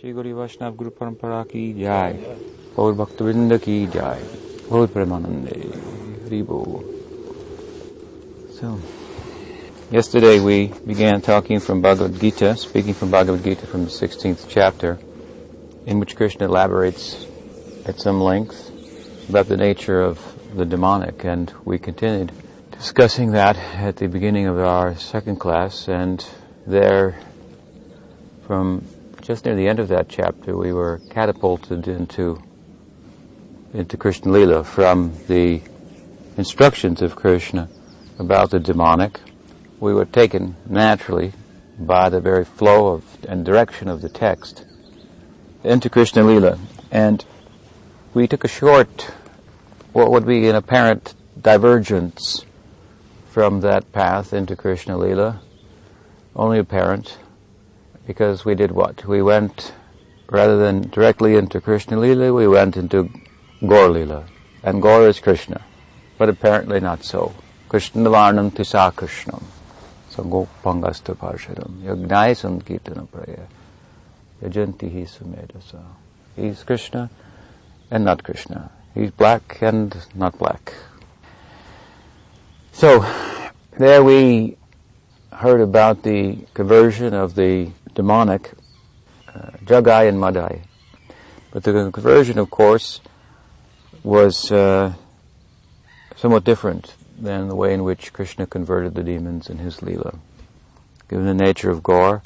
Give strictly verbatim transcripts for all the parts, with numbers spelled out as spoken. Shri Guru Vaishnav Guru Parampara ki jai, Gaur Bhaktivinoda ki jai, Gaur Premanande, Haribo. So, yesterday we began talking from Bhagavad Gita, speaking from Bhagavad Gita from the sixteenth chapter, in which Krishna elaborates at some length about the nature of the demonic, and we continued discussing that at the beginning of our second class, and there from just near the end of that chapter, we were catapulted into into Krishna Leela from the instructions of Krishna about the demonic. We were taken naturally by the very flow of and direction of the text into Krishna Leela, and we took a short, what would be an apparent divergence from that path into Krishna Leela, only apparent. Because we did what? We went, rather than directly into Krishna Leela, we went into Gaur-lila. And Gaur is Krishna. But apparently not so. Krishna Varnam Tisa Krishnam. Sangopangastha Parashuram. Yagnai Sankitana Praya. Yajantihi Sumedasa. He's Krishna and not Krishna. He's black and not black. So, there we heard about the conversion of the demonic, uh, Jagai and Madai. But the conversion, of course, was uh, somewhat different than the way in which Krishna converted the demons in his Leela. Given the nature of Gaur,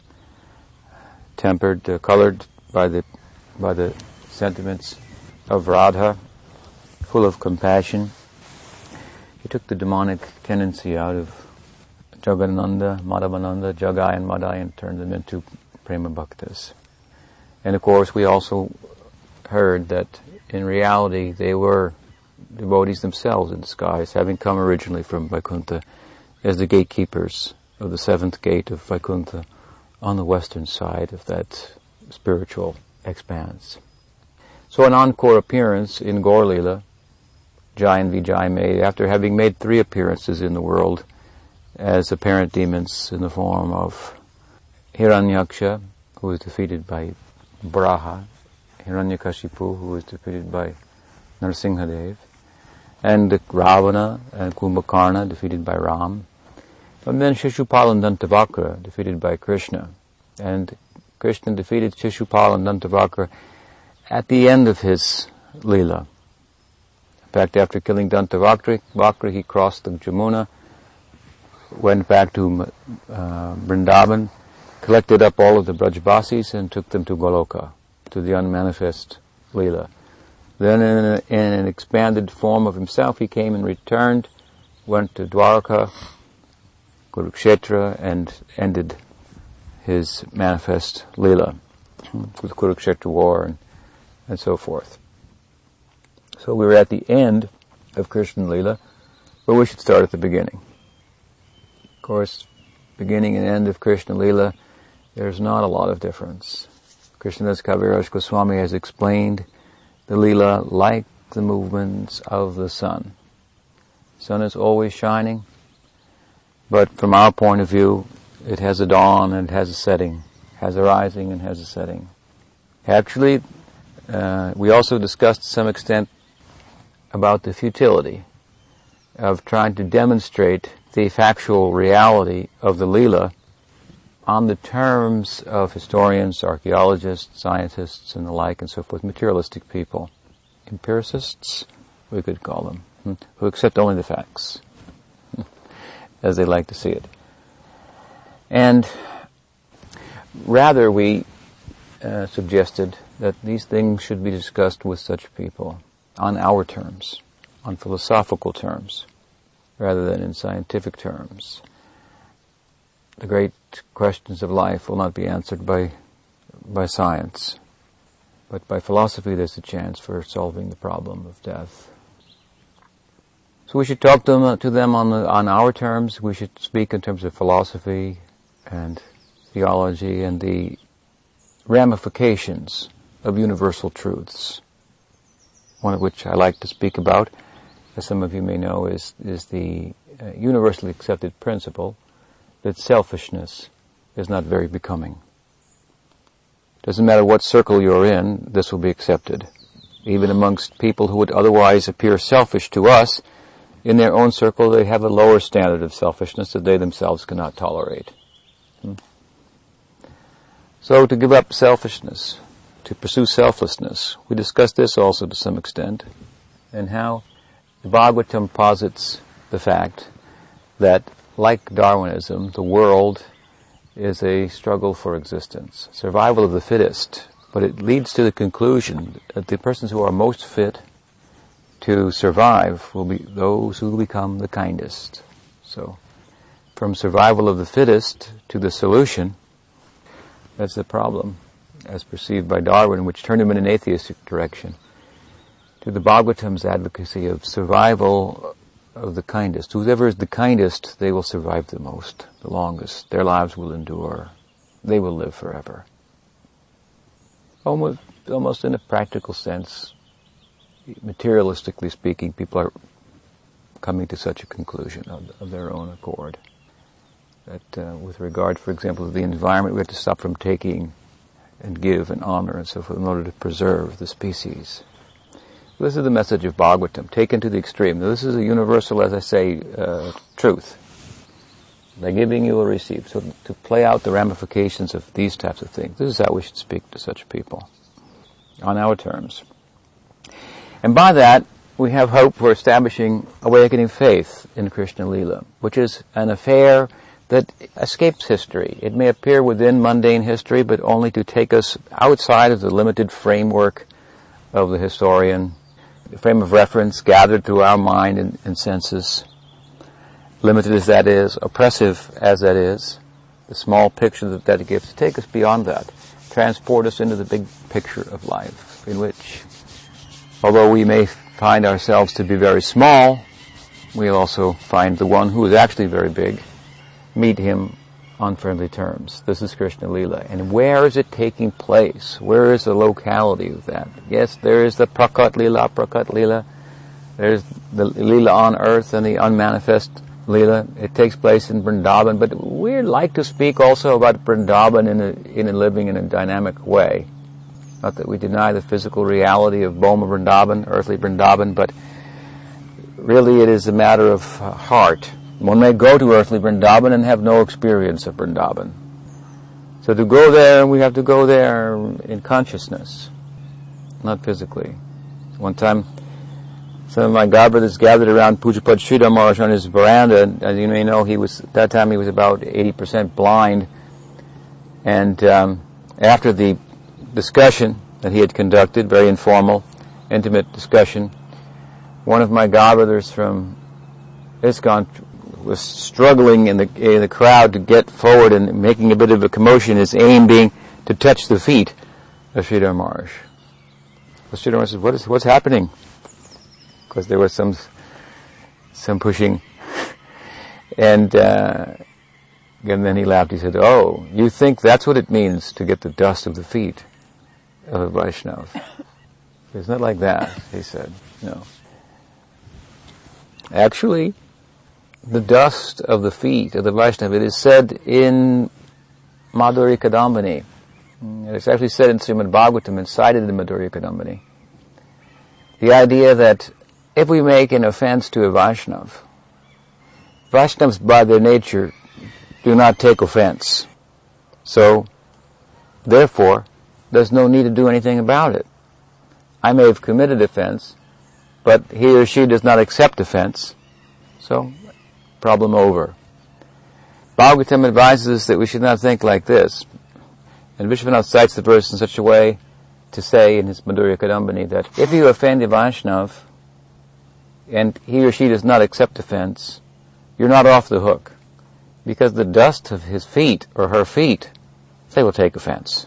tempered, uh, colored by the by the sentiments of Radha, full of compassion, he took the demonic tendency out of Jagananda, Madhavananda, Jagai and Madai, and turned them into Prema Bhaktas. And of course we also heard that in reality they were devotees themselves in disguise, having come originally from Vaikuntha as the gatekeepers of the seventh gate of Vaikuntha on the western side of that spiritual expanse. So an encore appearance in Gaur-lila, Jai and Vijay made, after having made three appearances in the world as apparent demons in the form of Hiranyakashipu, who was defeated by Braj, Hiranyakashipu, who was defeated by Narsimhadev, and Ravana and Kumbhakarna, defeated by Ram, and then Shishupala and Dantavakra, defeated by Krishna. And Krishna defeated Shishupala and Dantavakra at the end of his Leela. In fact, after killing Dantavakra, he crossed the Jamuna, went back to uh, Vrindavan, collected up all of the Brajbasis and took them to Goloka, to the unmanifest Leela. Then in, a, in an expanded form of himself, he came and returned, went to Dwarka, Kurukshetra, and ended his manifest Leela with Kurukshetra war and, and so forth. So we were at the end of Krishna Leela, but we should start at the beginning. Of course, beginning and end of Krishna Leela, there's not a lot of difference. Krishnadas Kaviraj Goswami has explained the Leela like the movements of the sun. The sun is always shining, but from our point of view, it has a dawn and it has a setting, has a rising and has a setting. Actually, uh, we also discussed to some extent about the futility of trying to demonstrate the factual reality of the Leela on the terms of historians, archaeologists, scientists, and the like, and so forth, materialistic people. Empiricists, we could call them, who accept only the facts, as they like to see it. And rather, we uh, suggested that these things should be discussed with such people on our terms, on philosophical terms, rather than in scientific terms. The great questions of life will not be answered by by science, but by philosophy there's a chance for solving the problem of death. So we should talk to them, to them on the, on our terms. We should speak in terms of philosophy and theology and the ramifications of universal truths, one of which I like to speak about, as some of you may know, is is the uh, universally accepted principle that selfishness is not very becoming. Doesn't matter what circle you're in, this will be accepted. Even amongst people who would otherwise appear selfish to us, in their own circle they have a lower standard of selfishness that they themselves cannot tolerate. Hmm? So to give up selfishness, to pursue selflessness, we discussed this also to some extent, and how the Bhagavatam posits the fact that, like Darwinism, the world is a struggle for existence, survival of the fittest. But it leads to the conclusion that the persons who are most fit to survive will be those who become the kindest. So, from survival of the fittest to the solution, that's the problem, as perceived by Darwin, which turned him in an atheistic direction, to the Bhagavatam's advocacy of survival of the kindest. Whoever is the kindest, they will survive the most, the longest. Their lives will endure. They will live forever. Almost, almost in a practical sense, materialistically speaking, people are coming to such a conclusion of, of their own accord. That uh, with regard, for example, to the environment, we have to stop from taking and give and honor and so forth in order to preserve the species. This is the message of Bhagavatam, taken to the extreme. Now, this is a universal, as I say, uh, truth. By giving, you will receive. So to play out the ramifications of these types of things, this is how we should speak to such people, on our terms. And by that, we have hope for establishing awakening faith in Krishna Leela, which is an affair that escapes history. It may appear within mundane history, but only to take us outside of the limited framework of the historian, the frame of reference gathered through our mind and, and senses, limited as that is, oppressive as that is, the small picture that, that it gives, to take us beyond that, transport us into the big picture of life, in which, although we may find ourselves to be very small, we'll also find the one who is actually very big, meet him on friendly terms. This is Krishna Leela. And where is it taking place? Where is the locality of that? Yes, there is the Prakat Leela, Prakat Leela. There's the Leela on earth and the unmanifest Leela. It takes place in Vrindavan, but we like to speak also about Vrindavan in a, in a living in a dynamic way. Not that we deny the physical reality of Bhoma Vrindavan, earthly Vrindavan, but really it is a matter of heart. One may go to earthly Vrindavan and have no experience of Vrindavan. So to go there, we have to go there in consciousness, not physically. One time, some of my godbrothers gathered around Pujapad Sridhar Maharaj on his veranda. As you may know, he was, at that time he was about eighty percent blind. And um, after the discussion that he had conducted, very informal, intimate discussion, one of my godbrothers from ISKCON was struggling in the in the crowd to get forward and making a bit of a commotion, his aim being to touch the feet of Sridhar Maharaj. So Sridhar Maharaj said, what is, what's happening? Because there was some some pushing. and uh, and then he laughed. He said, oh, you think that's what it means to get the dust of the feet of a Vaishnav? It's not like that, he said. No. Actually, the dust of the feet of the Vaishnava, it is said in Madhurya Kadambini. It's actually said in Srimad Bhagavatam and cited in Madhurya Kadambini. The idea that if we make an offense to a Vaishnava, Vaishnavas by their nature do not take offense. So, therefore, there's no need to do anything about it. I may have committed offense, but he or she does not accept offense. So, problem over. Bhagavatam advises us that we should not think like this. And Vishwanath cites the verse in such a way to say in his Madhurya Kadambini that if you offend a Vaishnava and he or she does not accept offense, you're not off the hook. Because the dust of his feet or her feet, they will take offense.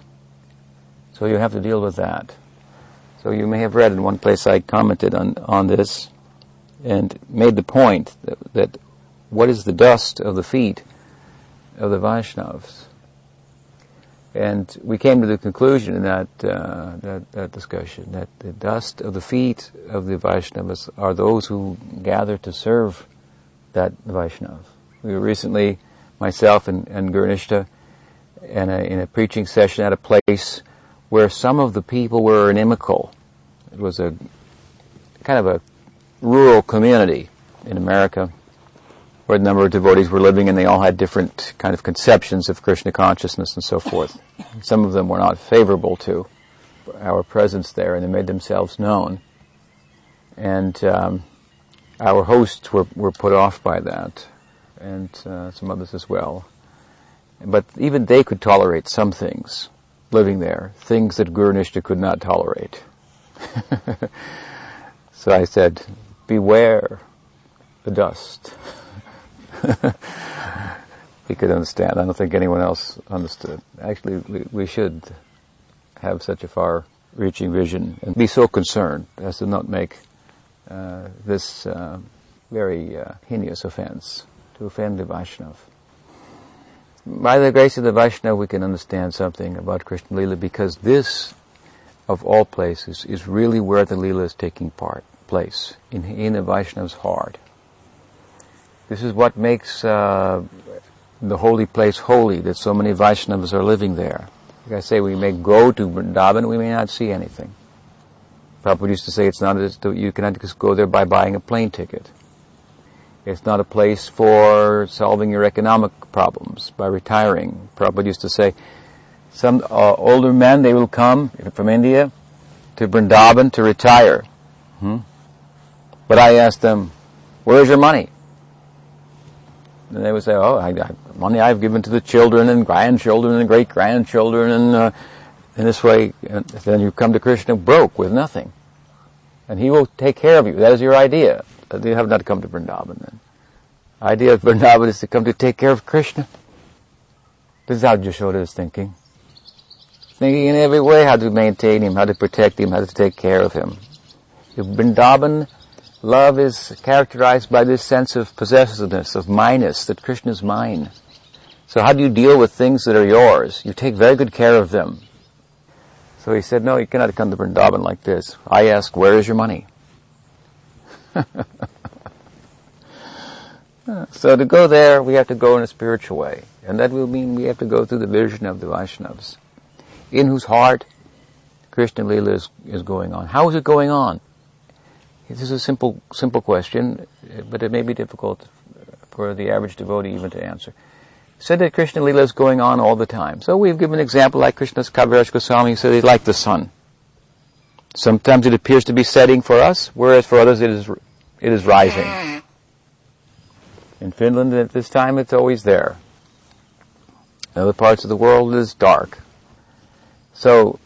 So you have to deal with that. So you may have read in one place I commented on, on this and made the point that, that what is the dust of the feet of the Vaishnavas? And we came to the conclusion in that, uh, that, that discussion that the dust of the feet of the Vaishnavas are those who gather to serve that Vaishnav. We were recently, myself and, and Gurunishtha, in a, in a preaching session at a place where some of the people were inimical. It was a kind of a rural community in America where a number of devotees were living, and they all had different kind of conceptions of Krishna consciousness and so forth. Some of them were not favorable to our presence there, and they made themselves known. And um, our hosts were, were put off by that, and uh, some others as well. But even they could tolerate some things, living there, things that Gurunishtha could not tolerate. So I said, beware the dust. He could understand. I don't think anyone else understood. Actually, we, we should have such a far-reaching vision and be so concerned as to not make uh, this uh, very uh, heinous offense to offend the Vaishnava. By the grace of the Vaishnava, we can understand something about Krishna Leela, because this, of all places, is really where the Leela is taking part, place, in, in the Vaishnava's heart. This is what makes uh, the holy place holy, that so many Vaishnavas are living there. Like I say, we may go to Vrindavan, we may not see anything. Prabhupada used to say, it's not as though you cannot just go there by buying a plane ticket. It's not a place for solving your economic problems by retiring. Prabhupada used to say, some uh, older men, they will come from India to Vrindavan to retire. Hmm? But I asked them, where's your money? And they would say, oh, I, I, money I've given to the children and grandchildren and great-grandchildren, and uh, in this way. And then you come to Krishna broke with nothing. And he will take care of you. That is your idea. You have not come to Vrindavan then. The idea of Vrindavan is to come to take care of Krishna. This is how Yashoda is thinking. Thinking in every way how to maintain him, how to protect him, how to take care of him. If Vrindavan love is characterized by this sense of possessiveness, of minus, that Krishna is mine. So how do you deal with things that are yours? You take very good care of them. So he said, no, you cannot come to Vrindavan like this. I ask, where is your money? So to go there, we have to go in a spiritual way, and that will mean we have to go through the vision of the Vaishnavas, in whose heart Krishna Leela is, is going on. How is it going on? This is a simple simple question, but it may be difficult for the average devotee even to answer. Said that Krishna Leela is going on all the time. So we've given an example, like Krishna's Kaviraj Goswami said, he's like the sun. Sometimes it appears to be setting for us, whereas for others it is it is rising. In Finland at this time it's always there. In other parts of the world it is dark. So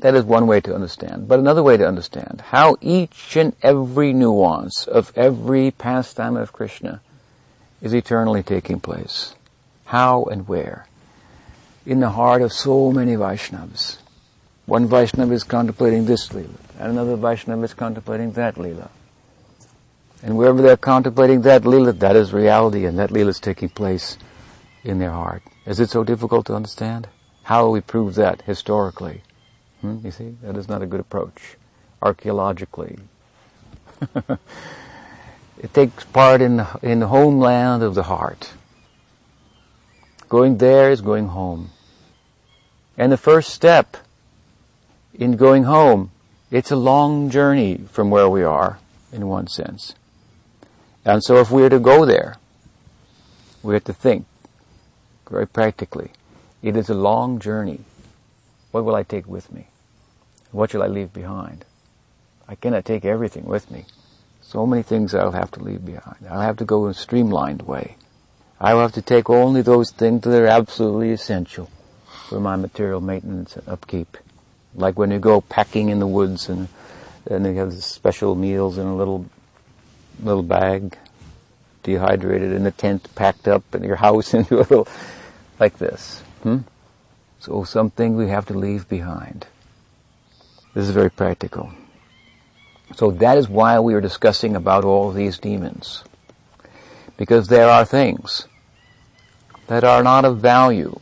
that is one way to understand. But another way to understand how each and every nuance of every pastime of Krishna is eternally taking place. How and where? In the heart of so many Vaishnavas. One Vaishnava is contemplating this Leela, and another Vaishnava is contemplating that Leela. And wherever they're contemplating that Leela, that is reality, and that Leela is taking place in their heart. Is it so difficult to understand? How will we prove that historically? Hmm? You see, that is not a good approach. Archaeologically. It takes part in, in the homeland of the heart. Going there is going home. And the first step in going home, it's a long journey from where we are, in one sense. And so if we are to go there, we have to think very practically. It is a long journey. What will I take with me? What shall I leave behind? I cannot take everything with me. So many things I'll have to leave behind. I'll have to go in a streamlined way. I'll have to take only those things that are absolutely essential for my material maintenance and upkeep. Like when you go packing in the woods, and and they have special meals in a little little bag, dehydrated in a tent, packed up in your house into a little, like this. Hmm? So something we have to leave behind. This is very practical. So that is why we are discussing about all these demons, because there are things that are not of value,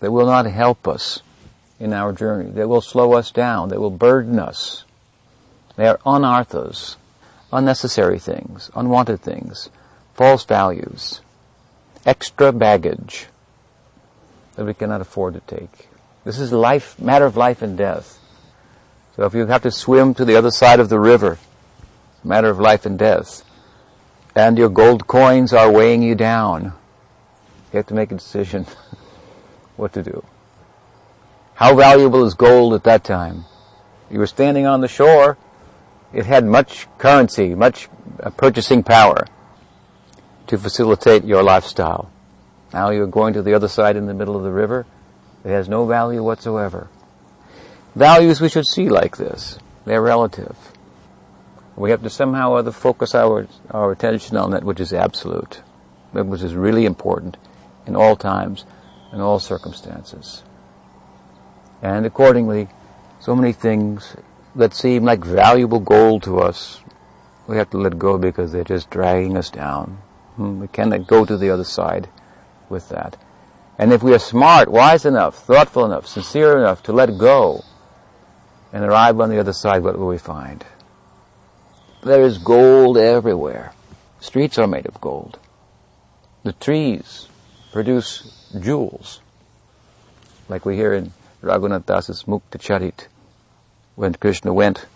that will not help us in our journey, that will slow us down, that will burden us. They are anarthas, unnecessary things, unwanted things, false values, extra baggage that we cannot afford to take. This is life, matter of life and death. So if you have to swim to the other side of the river, it's a matter of life and death. And your gold coins are weighing you down. You have to make a decision what to do. How valuable is gold at that time? You were standing on the shore. It had much currency, much purchasing power to facilitate your lifestyle. Now you're going to the other side in the middle of the river. It has no value whatsoever. Values we should see like this. They're relative. We have to somehow or other focus our, our attention on that which is absolute, which is really important in all times, in all circumstances. And accordingly, so many things that seem like valuable gold to us, we have to let go because they're just dragging us down. We cannot go to the other side with that. And if we are smart, wise enough, thoughtful enough, sincere enough to let go and arrive on the other side, what will we find? There is gold everywhere. Streets are made of gold. The trees produce jewels. Like we hear in Raghunath Das's Mukta Charit, when Krishna went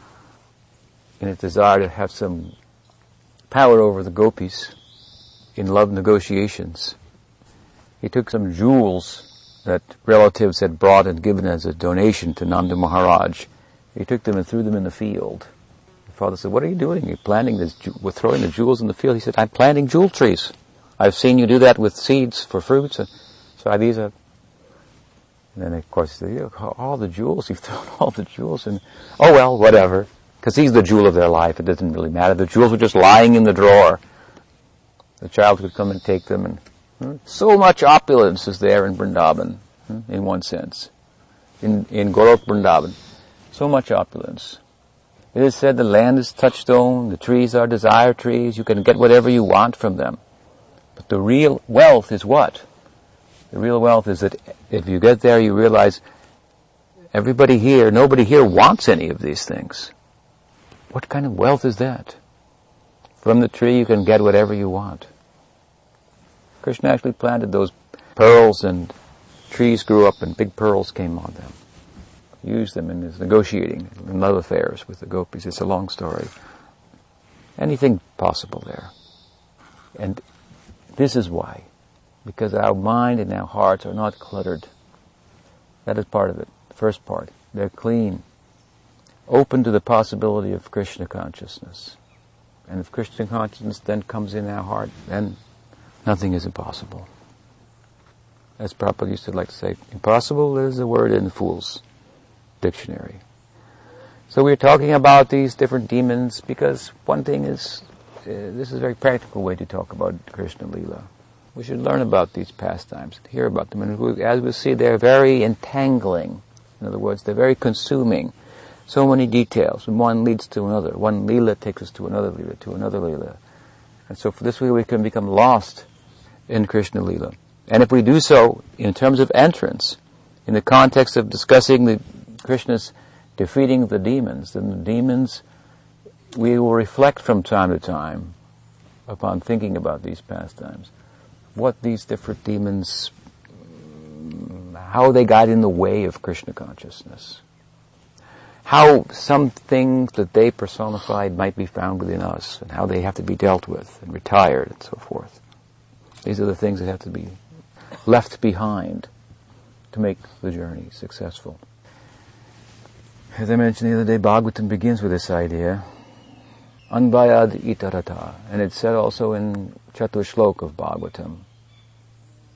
in his desire to have some power over the gopis in love negotiations, he took some jewels that relatives had brought and given as a donation to Nanda Maharaj. He took them and threw them in the field. The father said, "What are you doing? You're planting this, ju- we're throwing the jewels in the field." He said, "I'm planting jewel trees. I've seen you do that with seeds for fruits. And so these are..." And then, of course, he said, "All the jewels, you've thrown all the jewels in." Oh, well, whatever. Because he's the jewel of their life. It doesn't really matter. The jewels were just lying in the drawer. The child could come and take them and... So much opulence is there in Vrindavan, in one sense. In, in Goloka Vrindavan, so much opulence. It is said the land is touchstone, the trees are desire trees, you can get whatever you want from them. But the real wealth is what? The real wealth is that if you get there, you realize everybody here, nobody here wants any of these things. What kind of wealth is that? From the tree you can get whatever you want. Krishna actually planted those pearls, and trees grew up and big pearls came on them. He used them in his negotiating, in love affairs with the gopis. It's a long story. Anything possible there. And this is why. Because our mind and our hearts are not cluttered. That is part of it. The first part. They're clean. Open to the possibility of Krishna consciousness. And if Krishna consciousness then comes in our heart, then nothing is impossible. As Prabhupada used to like to say, impossible is a word in the Fool's Dictionary. So we're talking about these different demons because one thing is, uh, this is a very practical way to talk about Krishna Leela. We should learn about these pastimes, hear about them. And as we see, they're very entangling. In other words, they're very consuming. So many details. One leads to another. One Leela takes us to another Leela, to another Leela. And so for this way we can become lost in Krishna Leela. And if we do so in terms of entrance, in the context of discussing the Krishna's defeating the demons, then the demons, we will reflect from time to time upon thinking about these pastimes. What these different demons, how they got in the way of Krishna consciousness. How some things that they personified might be found within us, and how they have to be dealt with, and retired, and so forth. These are the things that have to be left behind to make the journey successful. As I mentioned the other day, Bhagavatam begins with this idea, Anvayad itarata, and it's said also in Chatur Shlok of Bhagavatam,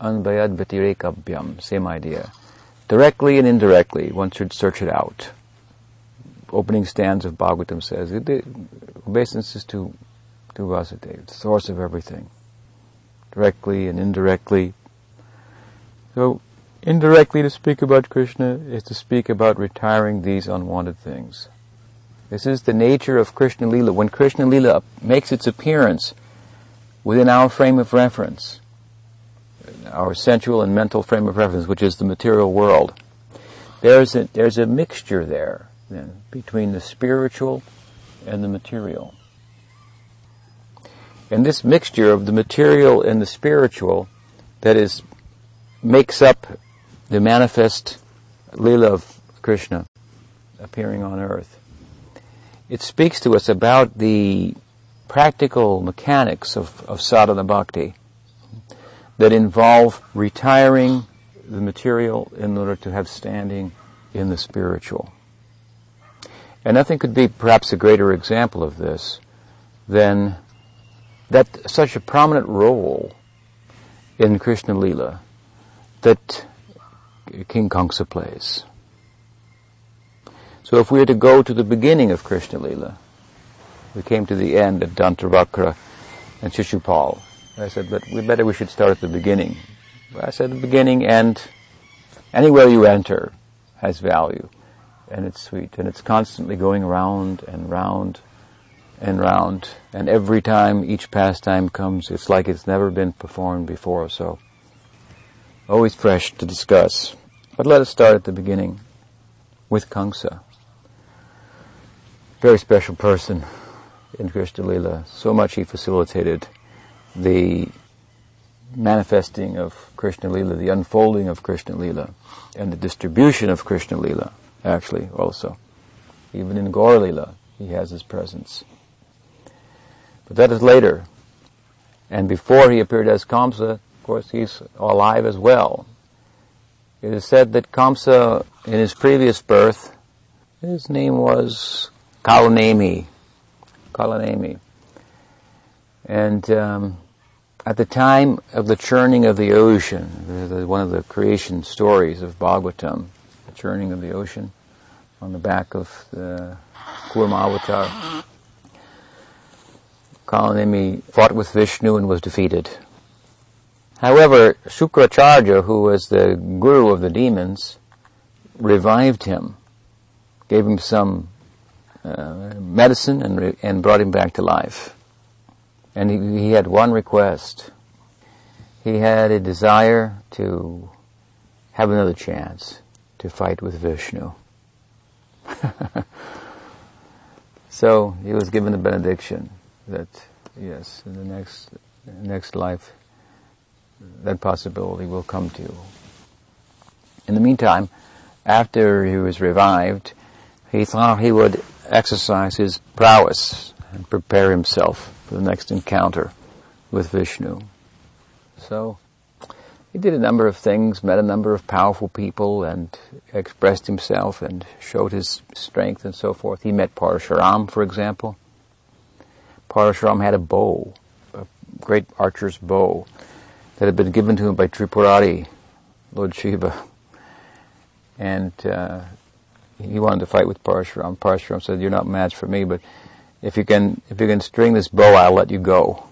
Anvayad batirekabhyam, same idea. Directly and indirectly, one should search it out. Opening stanza of Bhagavatam says, the obeisance is to, to Vasudeva, the source of everything, directly and indirectly. So, indirectly to speak about Krishna is to speak about retiring these unwanted things. This is the nature of Krishna Leela. When Krishna Leela makes its appearance within our frame of reference, our sensual and mental frame of reference, which is the material world, there's a, there's a mixture there. Then, between the spiritual and the material. And this mixture of the material and the spiritual that is makes up the manifest Leela of Krishna appearing on earth, it speaks to us about the practical mechanics of, of sadhana bhakti that involve retiring the material in order to have standing in the spiritual. And nothing could be perhaps a greater example of this than that such a prominent role in Krishna Leela that King Kamsa plays. So if we were to go to the beginning of Krishna Leela, we came to the end of Dantavakra and Shishupala. I said, but we better we should start at the beginning. I said, the beginning and anywhere you enter has value, and it's sweet, and it's constantly going round and round and round, and every time each pastime comes, it's like it's never been performed before, so always fresh to discuss. But let us start at the beginning with Kamsa. Very special person in Krishna Leela. So much he facilitated the manifesting of Krishna Leela, the unfolding of Krishna Leela, and the distribution of Krishna Leela, actually, also. Even in Gaur-lila, he has his presence. But that is later. And before he appeared as Kamsa, of course, he's alive as well. It is said that Kamsa, in his previous birth, his name was Kalanemi. Kalanemi. And um, at the time of the churning of the ocean, one of the creation stories of Bhagavatam, the churning of the ocean on the back of the Kurma Avatar, Kalanemi fought with Vishnu and was defeated. However, Shukracharya, who was the guru of the demons, revived him, gave him some uh, medicine and, re- and brought him back to life. And he, he had one request. He had a desire to have another chance to fight with Vishnu. So he was given the benediction that, yes, in the next in the next life, that possibility will come to you. In the meantime, after he was revived, he thought he would exercise his prowess and prepare himself for the next encounter with Vishnu. So he did a number of things, met a number of powerful people, and expressed himself and showed his strength and so forth. He met Parashuram, for example. Parashuram had a bow, a great archer's bow, that had been given to him by Tripurari, Lord Shiva. And uh, he wanted to fight with Parashuram. Parashuram said, "You're not matched for me, but if you can, if you can string this bow, I'll let you go."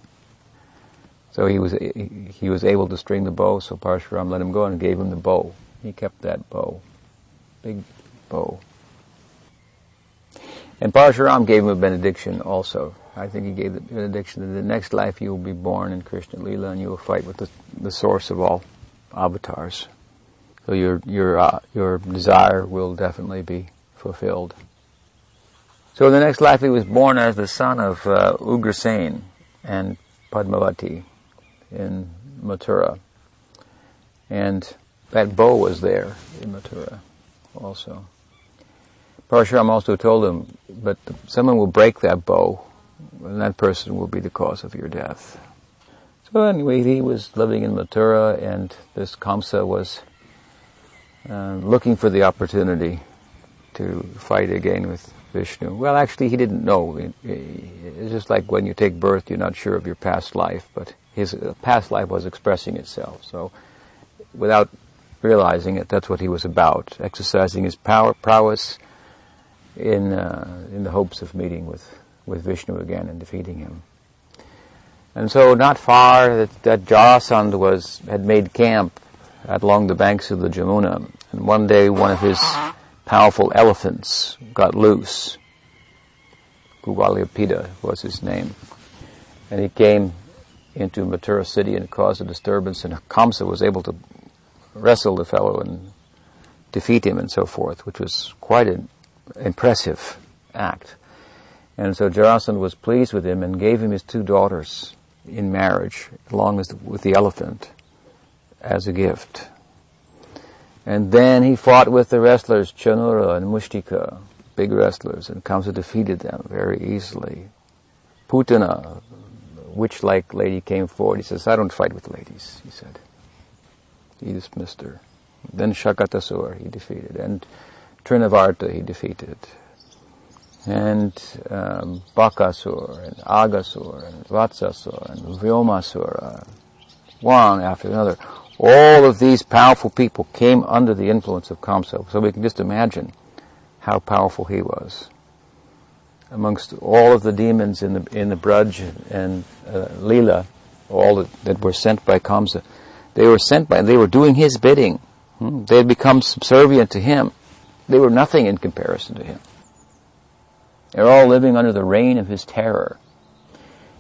So he was he was able to string the bow. So Parashuram let him go and gave him the bow. He kept that bow, big bow. And Parashuram gave him a benediction also. I think he gave the benediction that in the next life you will be born in Krishna Leela and you will fight with the, the source of all avatars. So your your uh, your desire will definitely be fulfilled. So in the next life he was born as the son of uh, Ugrasena and Padmavati in Mathura. And that bow was there in Mathura also. Parashuram also told him, but someone will break that bow, and that person will be the cause of your death. So anyway, he was living in Mathura, and this Kamsa was uh, looking for the opportunity to fight again with Vishnu. Well, actually, he didn't know. It, it, it's just like when you take birth, you're not sure of your past life, but his past life was expressing itself. So without realizing it, that's what he was about, exercising his power, prowess in uh, in the hopes of meeting with with Vishnu again and defeating him. And so not far that, that Jarasandha was had made camp along the banks of the Jamuna, and one day one of his powerful elephants got loose. Kuvalayapida was his name. And he came into Mathura city and caused a disturbance, and Kamsa was able to wrestle the fellow and defeat him and so forth, which was quite an impressive act. And so Jarasandha was pleased with him and gave him his two daughters in marriage, along with the elephant, as a gift. And then he fought with the wrestlers, Chanura and Mushtika, big wrestlers, and Kamsa defeated them very easily. Putana, witch-like lady, came forward. He says, I don't fight with ladies, he said. He dismissed her. Then Shakatasur he defeated, and Trinavarta he defeated, and um, Bakasur, and Agasur, and Vatsasur, and Vyomasura, one after another. All of these powerful people came under the influence of Kamsa, so we can just imagine how powerful he was. Amongst all of the demons in the in the Braj and uh, Leela, all that, that were sent by Kamsa, they were sent by, they were doing his bidding. Hmm? They had become subservient to him. They were nothing in comparison to him. They're all living under the reign of his terror.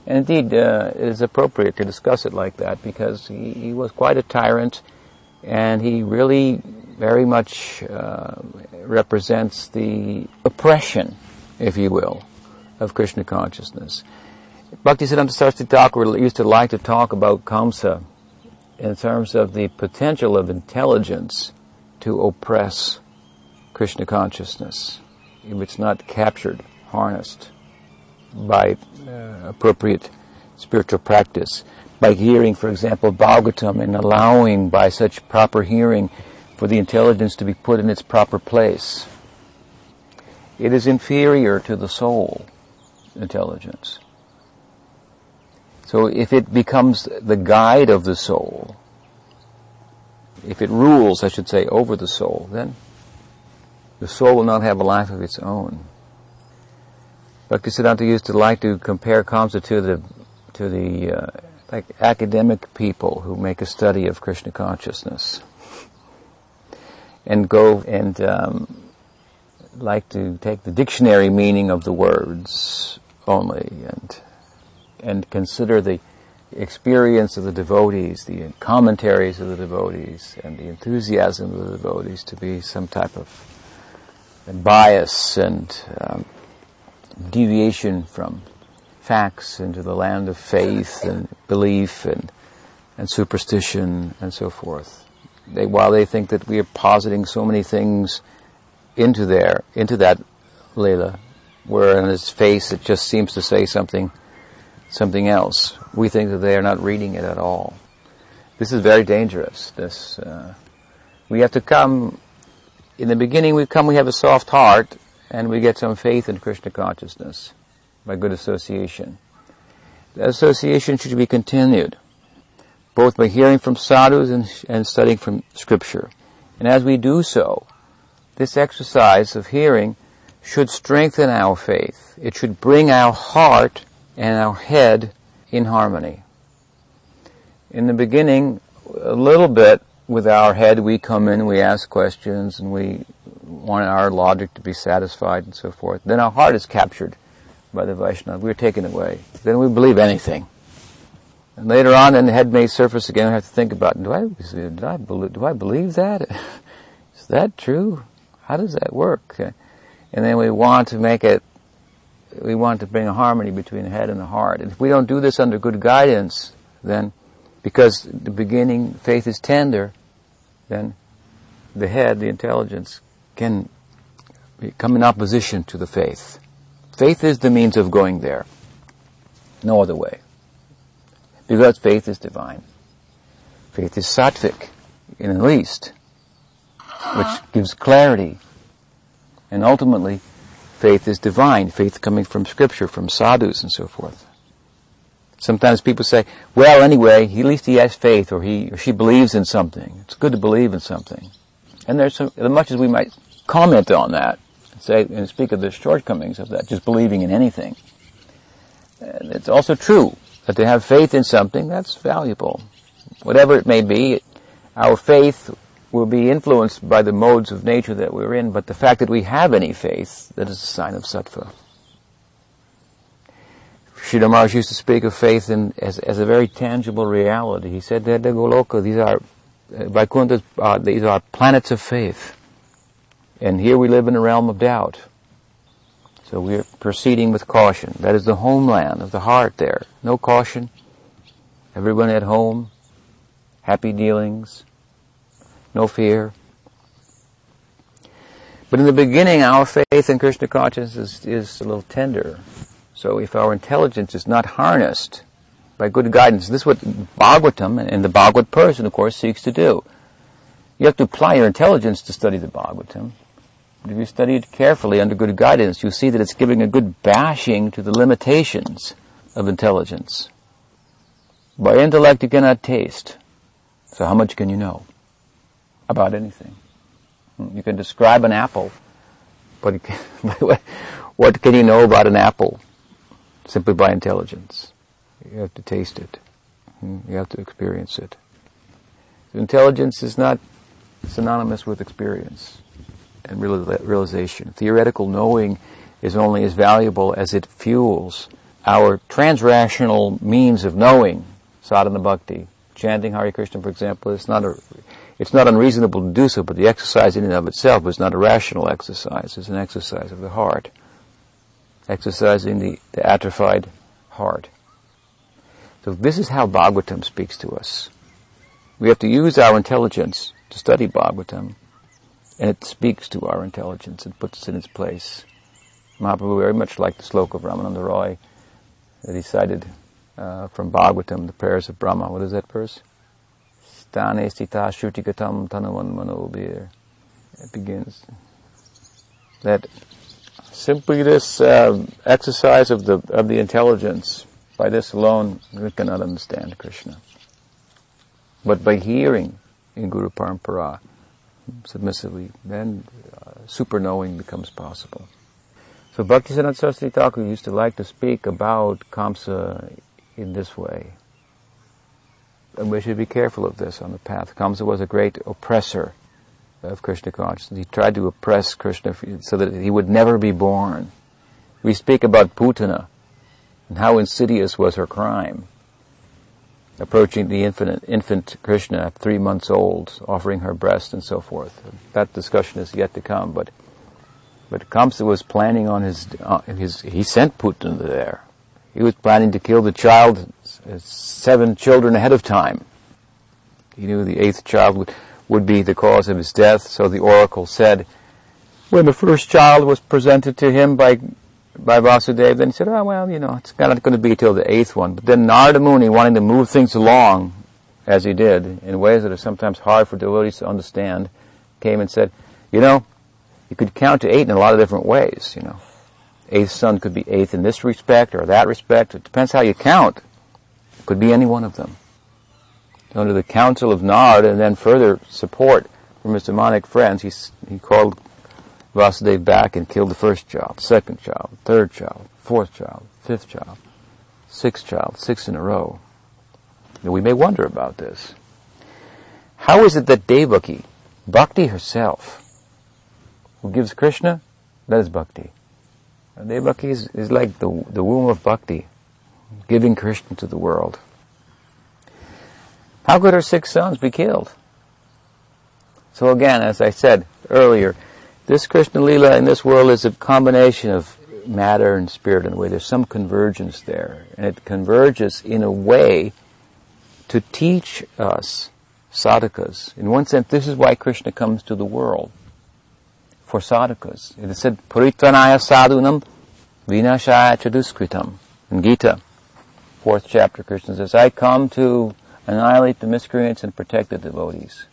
And indeed, uh, it is appropriate to discuss it like that, because he, he was quite a tyrant, and he really very much uh, represents the oppression, if you will, of Krishna consciousness. Bhaktisiddhanta Saraswati Thakur used to like to talk about Kamsa in terms of the potential of intelligence to oppress Krishna consciousness if it's not captured, harnessed by uh, appropriate spiritual practice, by hearing, for example, Bhagavatam, and allowing by such proper hearing for the intelligence to be put in its proper place. It is inferior to the soul intelligence. So if it becomes the guide of the soul, if it rules, I should say, over the soul, then the soul will not have a life of its own. Bhaktisiddhanta used to like to compare Kamsa to the to the uh, like academic people who make a study of Krishna consciousness and go and um, like to take the dictionary meaning of the words only, and. and consider the experience of the devotees, the commentaries of the devotees, and the enthusiasm of the devotees to be some type of bias and um, deviation from facts into the land of faith and belief and and superstition and so forth. They, while they think that we are positing so many things into there, into that Leela, where in its face it just seems to say something something else. We think that they are not reading it at all. This is very dangerous. This uh, we have to come, in the beginning we come, we have a soft heart, and we get some faith in Krishna consciousness by good association. The association should be continued, both by hearing from sadhus and, and studying from scripture. And as we do so, this exercise of hearing should strengthen our faith. It should bring our heart and our head in harmony. In the beginning, a little bit with our head, we come in, we ask questions, and we want our logic to be satisfied and so forth. Then our heart is captured by the Vaishnava. We're taken away. Then we believe anything. And later on, then the head may surface again. We have to think about, do I, did I believe, do I believe that? Is that true? How does that work? And then we want to make it, we want to bring a harmony between the head and the heart. And if we don't do this under good guidance, then, because the beginning faith is tender, then the head, the intelligence, can come in opposition to the faith. Faith is the means of going there. No other way. Because faith is divine. Faith is sattvic, in the least, which gives clarity. And ultimately, faith is divine, faith coming from scripture, from sadhus and so forth. Sometimes people say, well, anyway, he, at least he has faith, or he or she believes in something. It's good to believe in something. And there's some, as much as we might comment on that, say and speak of the shortcomings of that, just believing in anything. And it's also true that to have faith in something, that's valuable. Whatever it may be, our faith will be influenced by the modes of nature that we're in, but the fact that we have any faith, that is a sign of sattva. Sridhar Maharaj used to speak of faith in, as, as a very tangible reality. He said that the Goloka, these are, uh, Vaikuntha, uh, these are planets of faith. And here we live in a realm of doubt. So we're proceeding with caution. That is the homeland of the heart there. No caution. Everyone at home. Happy dealings. No fear, But in the beginning, our faith in Krishna consciousness is, is a little tender. So if our intelligence is not harnessed by good guidance, this is what Bhagavatam and the Bhagavad person, of course, seeks to do. You have to apply your intelligence to study the Bhagavatam. But if you study it carefully under good guidance, you see that it's giving a good bashing to the limitations of intelligence. By intellect, you cannot taste. So how much can you know about anything? You can describe an apple, but it can, what can you know about an apple? Simply by intelligence. You have to taste it. You have to experience it. Intelligence is not synonymous with experience and realization. Theoretical knowing is only as valuable as it fuels our transrational means of knowing, sadhana bhakti. Chanting Hare Krishna, for example, it's not a, it's not unreasonable to do so, but the exercise in and of itself is not a rational exercise. It's an exercise of the heart, exercising the, the atrophied heart. So this is how Bhagavatam speaks to us. We have to use our intelligence to study Bhagavatam, and it speaks to our intelligence and puts it in its place. Mahaprabhu very much liked the sloka of Ramananda Roy that he cited uh, from Bhagavatam, the prayers of Brahma. What is that verse? Stane sthita shrutikatam tanavan manobir. It begins that simply this uh, exercise of the of the intelligence, by this alone we cannot understand Krishna. But by hearing in Guru Parampara, submissively, then uh, super knowing becomes possible. So Bhaktisiddhanta Saraswati Thakur used to like to speak about Kamsa in this way. And we should be careful of this on the path. Kamsa was a great oppressor of Krishna consciousness. He tried to oppress Krishna so that he would never be born. We speak about Putana and how insidious was her crime. Approaching the infant, infant Krishna at three months old, offering her breast and so forth. That discussion is yet to come, but but Kamsa was planning on his, uh, his he sent Putana there. He was planning to kill the child, uh, seven children ahead of time. He knew the eighth child would, would be the cause of his death, so the oracle said, when the first child was presented to him by by Vasudeva, then he said, oh, well, you know, it's not going to be till the eighth one. But then Narada Muni, wanting to move things along, as he did, in ways that are sometimes hard for devotees to understand, came and said, you know, you could count to eight in a lot of different ways, you know. Eighth son could be eighth in this respect or that respect. It depends how you count. It could be any one of them. So under the counsel of Narada, and then further support from his demonic friends, he, he called Vasudeva back and killed the first child, second child, third child, fourth child, fifth child, sixth child, six in a row. And we may wonder about this. How is it that Devaki, Bhakti herself, who gives Krishna, that is Bhakti. And Devaki is, is like the, the womb of Bhakti, giving Krishna to the world. How could her six sons be killed? So again, as I said earlier, this Krishna Leela in this world is a combination of matter and spirit in a way. There's some convergence there. And it converges in a way to teach us, sadhakas. In one sense, this is why Krishna comes to the world, for sadhakas. It is said, Puritvanaya sadhunam vinashaya chaduskritam. In Gita, fourth chapter, Krishna says, I come to annihilate the miscreants and protect the devotees,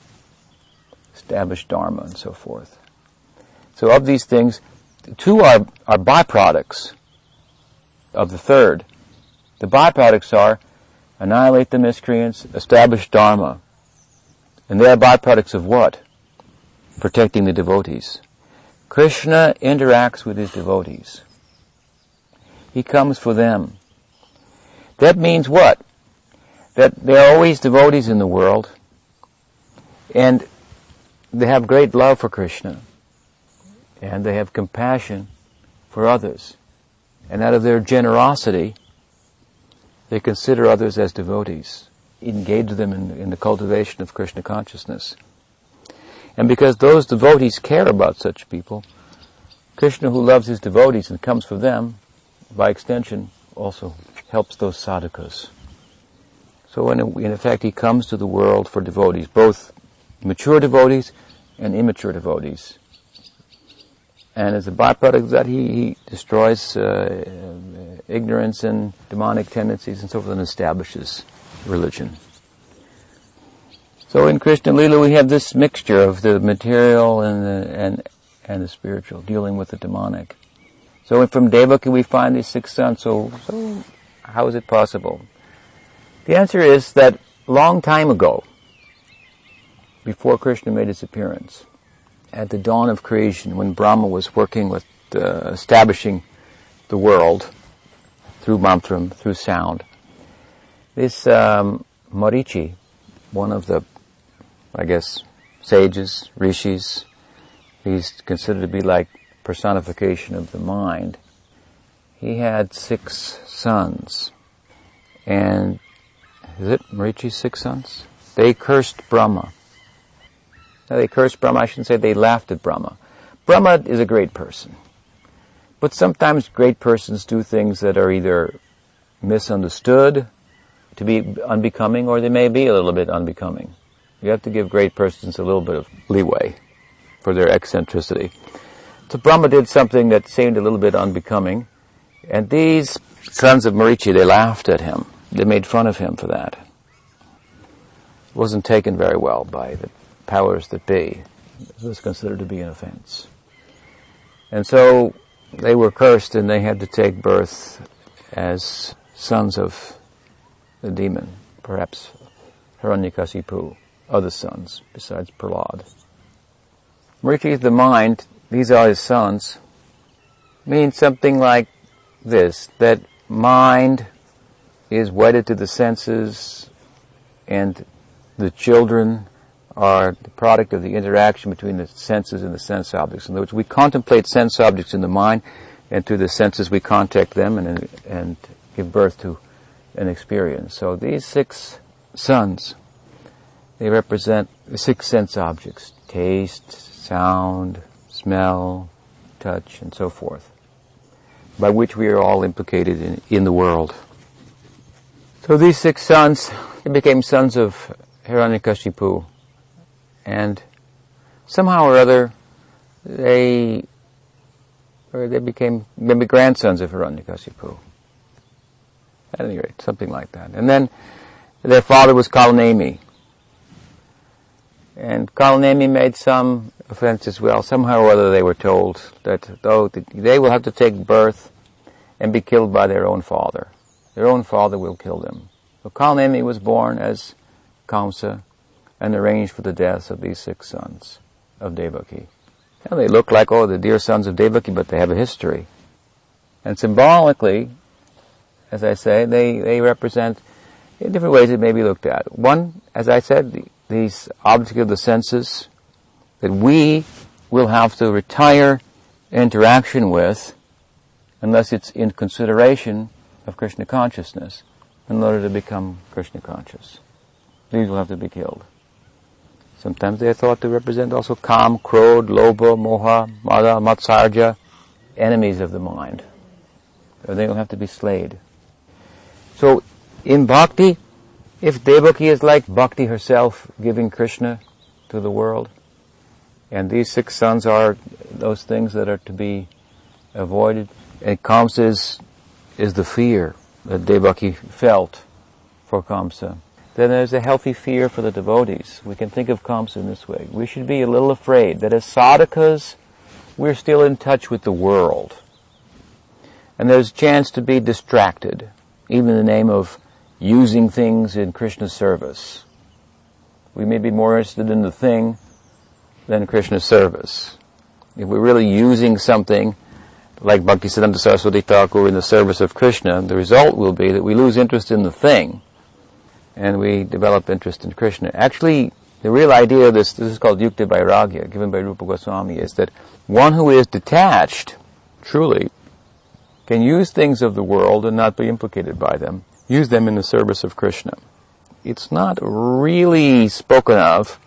establish dharma and so forth. So of these things, two are, are byproducts of the third. The byproducts are annihilate the miscreants, establish dharma. And they are byproducts of what? Protecting the devotees. Krishna interacts with his devotees. He comes for them. That means what? That there are always devotees in the world, and they have great love for Krishna. And they have compassion for others. And out of their generosity, they consider others as devotees, engage them in, in the cultivation of Krishna consciousness. And because those devotees care about such people, Krishna, who loves his devotees and comes for them, by extension, also helps those sadhakas. So in, in effect, he comes to the world for devotees, both mature devotees and immature devotees. And as a byproduct of that, he, he destroys uh, ignorance and demonic tendencies and so forth, and establishes religion. So in Krishna Leela, we have this mixture of the material and the, and and the spiritual, dealing with the demonic. So from Devaki, we find these six sons. So, so how is it possible? The answer is that long time ago, before Krishna made his appearance, at the dawn of creation, when Brahma was working with uh, establishing the world through mantram, through sound, this um, Marichi, one of the, I guess, sages, rishis, he's considered to be like personification of the mind. He had six sons, and is it Marichi's six sons? They cursed Brahma. Now, they cursed Brahma, I shouldn't say they laughed at Brahma. Brahma is a great person. But sometimes great persons do things that are either misunderstood to be unbecoming, or they may be a little bit unbecoming. You have to give great persons a little bit of leeway for their eccentricity. So Brahma did something that seemed a little bit unbecoming, and these sons of Marichi, they laughed at him. They made fun of him for that. It wasn't taken very well by the powers that be. It was considered to be an offense. And so they were cursed, and they had to take birth as sons of the demon, perhaps Hiranyakashipu, other sons besides Prahlad. Marichi, the mind, these are his sons, means something like this, that mind is wedded to the senses, and the children are the product of the interaction between the senses and the sense objects. In other words, we contemplate sense objects in the mind, and through the senses we contact them and and give birth to an experience. So these six sons, they represent the six sense objects: taste, sound, smell, touch, and so forth, by which we are all implicated in, in the world. So these six sons, they became sons of Hiranyakashipu. And somehow or other, they or they became maybe grandsons of Hiranyakashipu. At any rate, something like that. And then their father was Kalanemi. And Kalanemi made some offense as well. Somehow or other, they were told that though they will have to take birth and be killed by their own father. Their own father will kill them. So Kalanemi was born as Kamsa, and arranged for the deaths of these six sons of Devaki. Now they look like, oh, the dear sons of Devaki, but they have a history. And symbolically, as I say, they, they represent, in different ways it may be looked at. One, as I said, the, these objects of the senses that we will have to retire interaction with, unless it's in consideration of Krishna consciousness, in order to become Krishna conscious. These will have to be killed. Sometimes they are thought to represent also Kam, Krodh, Lobha, Moha, Mada, Matsarja, enemies of the mind. Or they will have to be slayed. So in bhakti, if Devaki is like bhakti herself, giving Krishna to the world, and these six sons are those things that are to be avoided, and Kamsa is, is the fear that Devaki felt for Kamsa. Then there's a healthy fear for the devotees. We can think of Kamsa in this way. We should be a little afraid that as sadhakas, we're still in touch with the world. And there's a chance to be distracted, even in the name of using things in Krishna's service. We may be more interested in the thing than Krishna's service. If we're really using something, like Bhaktisiddhanta Saraswati Thakur, in the service of Krishna, the result will be that we lose interest in the thing, and we develop interest in Krishna. Actually, the real idea of this, this is called Yukta Vairagya, given by Rupa Goswami, is that one who is detached, truly, can use things of the world and not be implicated by them, use them in the service of Krishna. It's not really spoken of,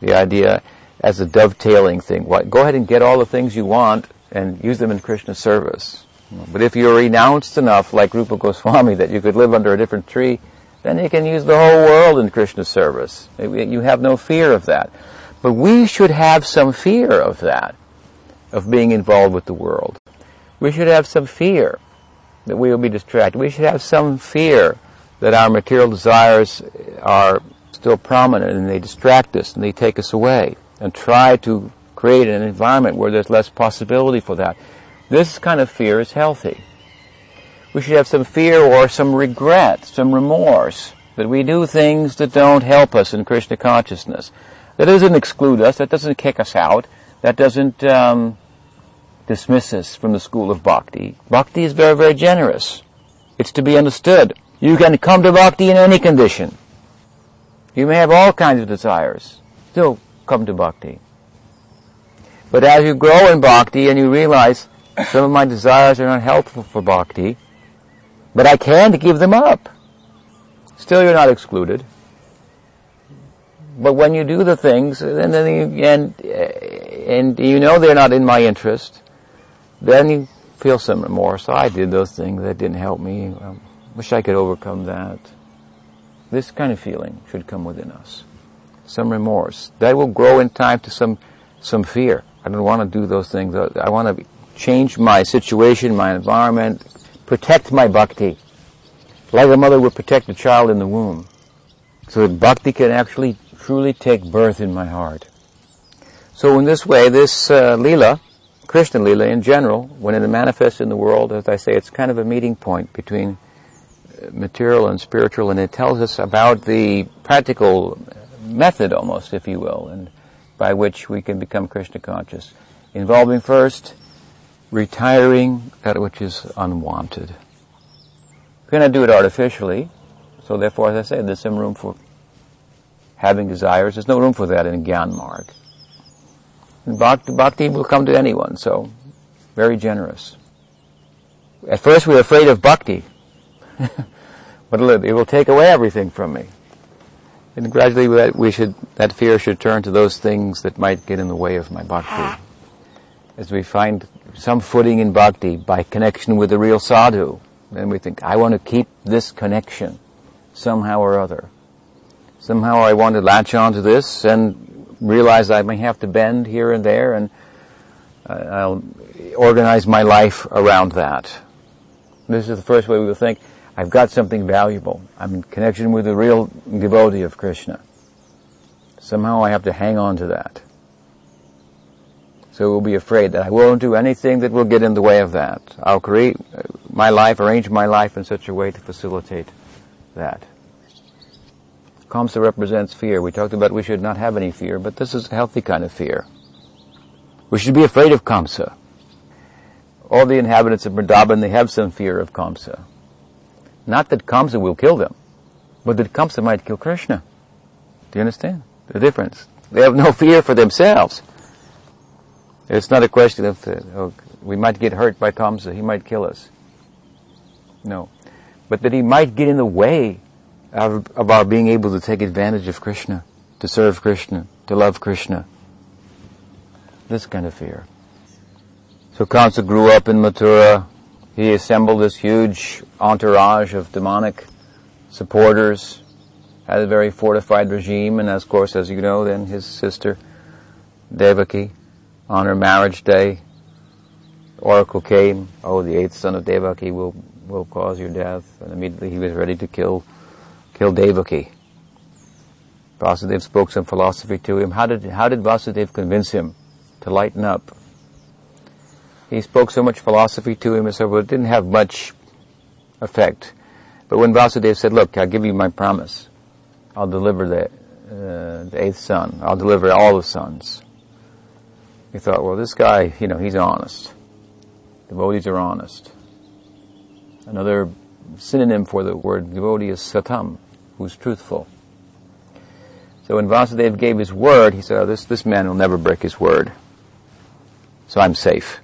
the idea, as a dovetailing thing. Why, go ahead and get all the things you want and use them in Krishna's service. But if you're renounced enough, like Rupa Goswami, that you could live under a different tree, then you can use the whole world in Krishna's service. You have no fear of that. But we should have some fear of that. of being involved with the world. We should have some fear that we will be distracted. We should have some fear that our material desires are still prominent and they distract us and they take us away, and try to create an environment where there's less possibility for that. This kind of fear is healthy. We should have some fear or some regret, some remorse, that we do things that don't help us in Krishna consciousness. That doesn't exclude us, that doesn't kick us out, that doesn't um, dismiss us from the school of bhakti. Bhakti is very, very generous. It's to be understood. You can come to bhakti in any condition. You may have all kinds of desires. Still come to bhakti. But as you grow in bhakti and you realize some of my desires are not helpful for bhakti, but I can't give them up. Still you're not excluded. But when you do the things, and then you, and, and you know they're not in my interest, then you feel some remorse. I did those things that didn't help me. I wish I could overcome that. This kind of feeling should come within us. Some remorse. That will grow in time to some some fear. I don't want to do those things. I want to change my situation, my environment, protect my bhakti. Like a mother would protect a child in the womb. So that bhakti can actually truly take birth in my heart. So in this way, this uh, Leela, Krishna Leela in general, when it manifests in the world, as I say, it's kind of a meeting point between material and spiritual, and it tells us about the practical method almost, if you will, and by which we can become Krishna conscious, involving first retiring that which is unwanted. We're going to do it artificially, so therefore, as I said, there's some room for having desires. There's no room for that in Gyan Marg. Bhakti, bhakti will come to anyone, so very generous. At first we're afraid of bhakti, but it will take away everything from me. And gradually we should, that fear should turn to those things that might get in the way of my bhakti. As we find some footing in bhakti by connection with the real sadhu, then we think, I want to keep this connection somehow or other. Somehow I want to latch on to this and realize I may have to bend here and there, and I'll organize my life around that. This is the first way we will think, I've got something valuable. I'm in connection with the real devotee of Krishna. Somehow I have to hang on to that. So we'll be afraid that I won't do anything that will get in the way of that. I'll create my life, arrange my life in such a way to facilitate that. Kamsa represents fear. We talked about we should not have any fear, but this is a healthy kind of fear. We should be afraid of Kamsa. All the inhabitants of Vrindavan, they have some fear of Kamsa. Not that Kamsa will kill them, but that Kamsa might kill Krishna. Do you understand the difference? They have no fear for themselves. It's not a question of, uh, oh, we might get hurt by Kamsa, he might kill us. No. But that he might get in the way of, of our being able to take advantage of Krishna, to serve Krishna, to love Krishna. This kind of fear. So Kamsa grew up in Mathura. He assembled this huge entourage of demonic supporters, had a very fortified regime, and of course, as you know, then his sister, Devaki, on her marriage day, oracle came, oh, the eighth son of Devaki will, will cause your death, and immediately he was ready to kill, kill Devaki. Vasudev spoke some philosophy to him. How did, how did Vasudev convince him to lighten up? He spoke so much philosophy to him and so forth, it didn't have much effect. But when Vasudeva said, look, I'll give you my promise. I'll deliver the, uh, the eighth son. I'll deliver all the sons. He thought, well, this guy, you know, he's honest. Devotees are honest. Another synonym for the word devotee is satam, who's truthful. So when Vasudeva gave his word, he said, oh, this, this man will never break his word. So I'm safe.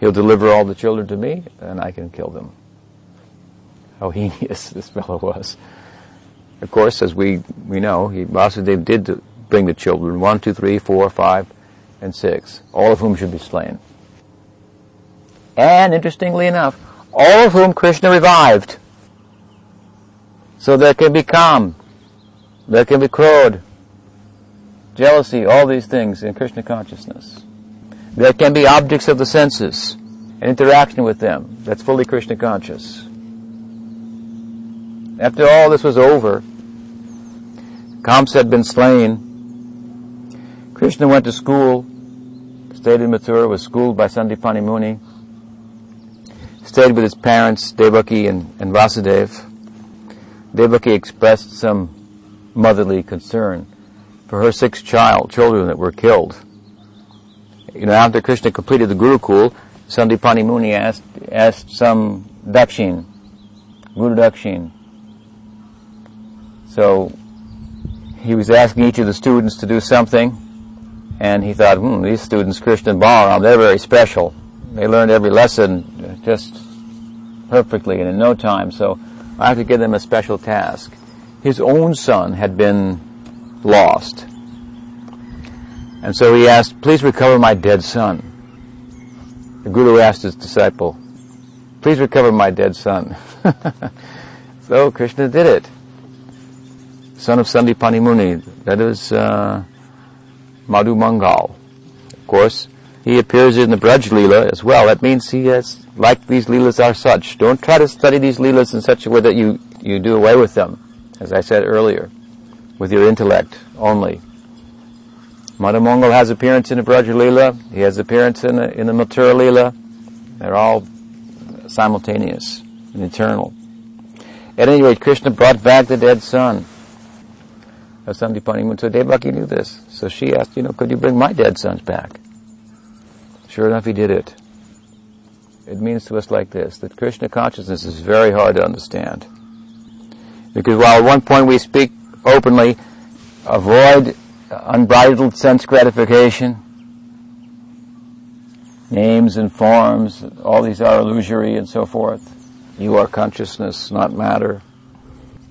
He'll deliver all the children to me, and I can kill them. How heinous this fellow was. Of course, as we, we know, he, Vasudeva did bring the children, one, two, three, four, five, and six, all of whom should be slain. And, interestingly enough, all of whom Krishna revived. So there can be calm, there can be crowd, jealousy, all these things in Krishna consciousness. that can be objects of the senses and interaction with them. That's fully Krishna conscious. After all this was over, Kamsa had been slain. Krishna went to school, stayed in Mathura, was schooled by Sandipani Muni, stayed with his parents, Devaki and, and Vasudev. Devaki expressed some motherly concern for her six child children that were killed. You know, after Krishna completed the Gurukul, Sandipani Muni asked asked some dakshin, Guru dakshin. So he was asking each of the students to do something, and he thought, hmm, these students, Krishna and Balaram, they're very special. They learned every lesson just perfectly and in no time, so I have to give them a special task. His own son had been lost. And so he asked, please recover my dead son. The Guru asked his disciple, please recover my dead son. So Krishna did it. Son of Sandipani Muni, that is uh, Madhu Mangal. Of course, he appears in the Braj Leela as well. That means he has, like these Leelas are such. Don't try to study these Leelas in such a way that you, you do away with them, as I said earlier, with your intellect only. Madhu Mangal has appearance in the Braj Leela. He has appearance in the, in the Mathura Leela. They're all simultaneous and eternal. At any rate, Krishna brought back the dead son of Sandipani Muni. So Devaki knew this. So she asked, you know, could you bring my dead sons back? Sure enough, he did it. It means to us like this, that Krishna consciousness is very hard to understand. Because while at one point we speak openly, avoid unbridled sense gratification, names and forms, all these are illusory and so forth. You are consciousness, not matter.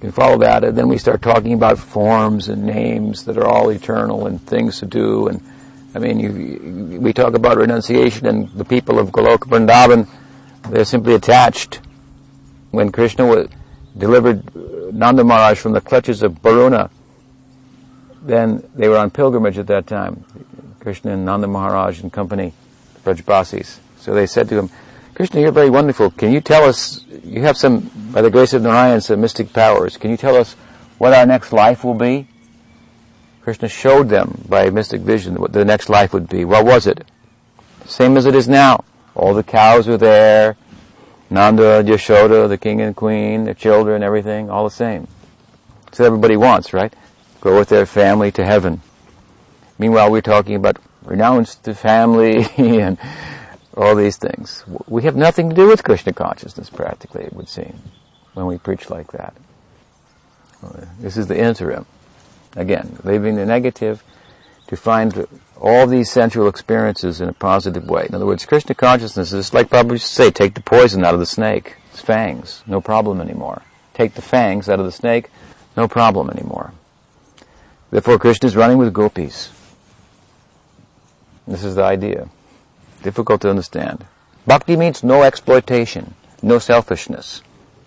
You follow that, and then we start talking about forms and names that are all eternal and things to do. And I mean, you, we talk about renunciation, and the people of Goloka Vrindavan, they're simply attached. When Krishna was, delivered Nanda Maharaj from the clutches of Varuna, then they were on pilgrimage at that time, Krishna and Nanda Maharaj and company, Brajbasis. So they said to him, Krishna, you're very wonderful. Can you tell us, you have some, by the grace of Narayan, some mystic powers. Can you tell us what our next life will be? Krishna showed them by mystic vision what their next life would be. What was it? Same as it is now. All the cows were there, Nanda, Yashoda, the king and queen, the children, everything, all the same. That's what everybody wants, right? Go with their family to heaven. Meanwhile, we're talking about renounce the family and all these things. We have nothing to do with Krishna consciousness, practically, it would seem, when we preach like that. This is the interim. Again, leaving the negative to find all these sensual experiences in a positive way. In other words, Krishna consciousness is like Prabhupada used to say, take the poison out of the snake, its fangs, no problem anymore. Take the fangs out of the snake, no problem anymore. Therefore, Krishna is running with gopis. This is the idea. Difficult to understand. Bhakti means no exploitation, no selfishness.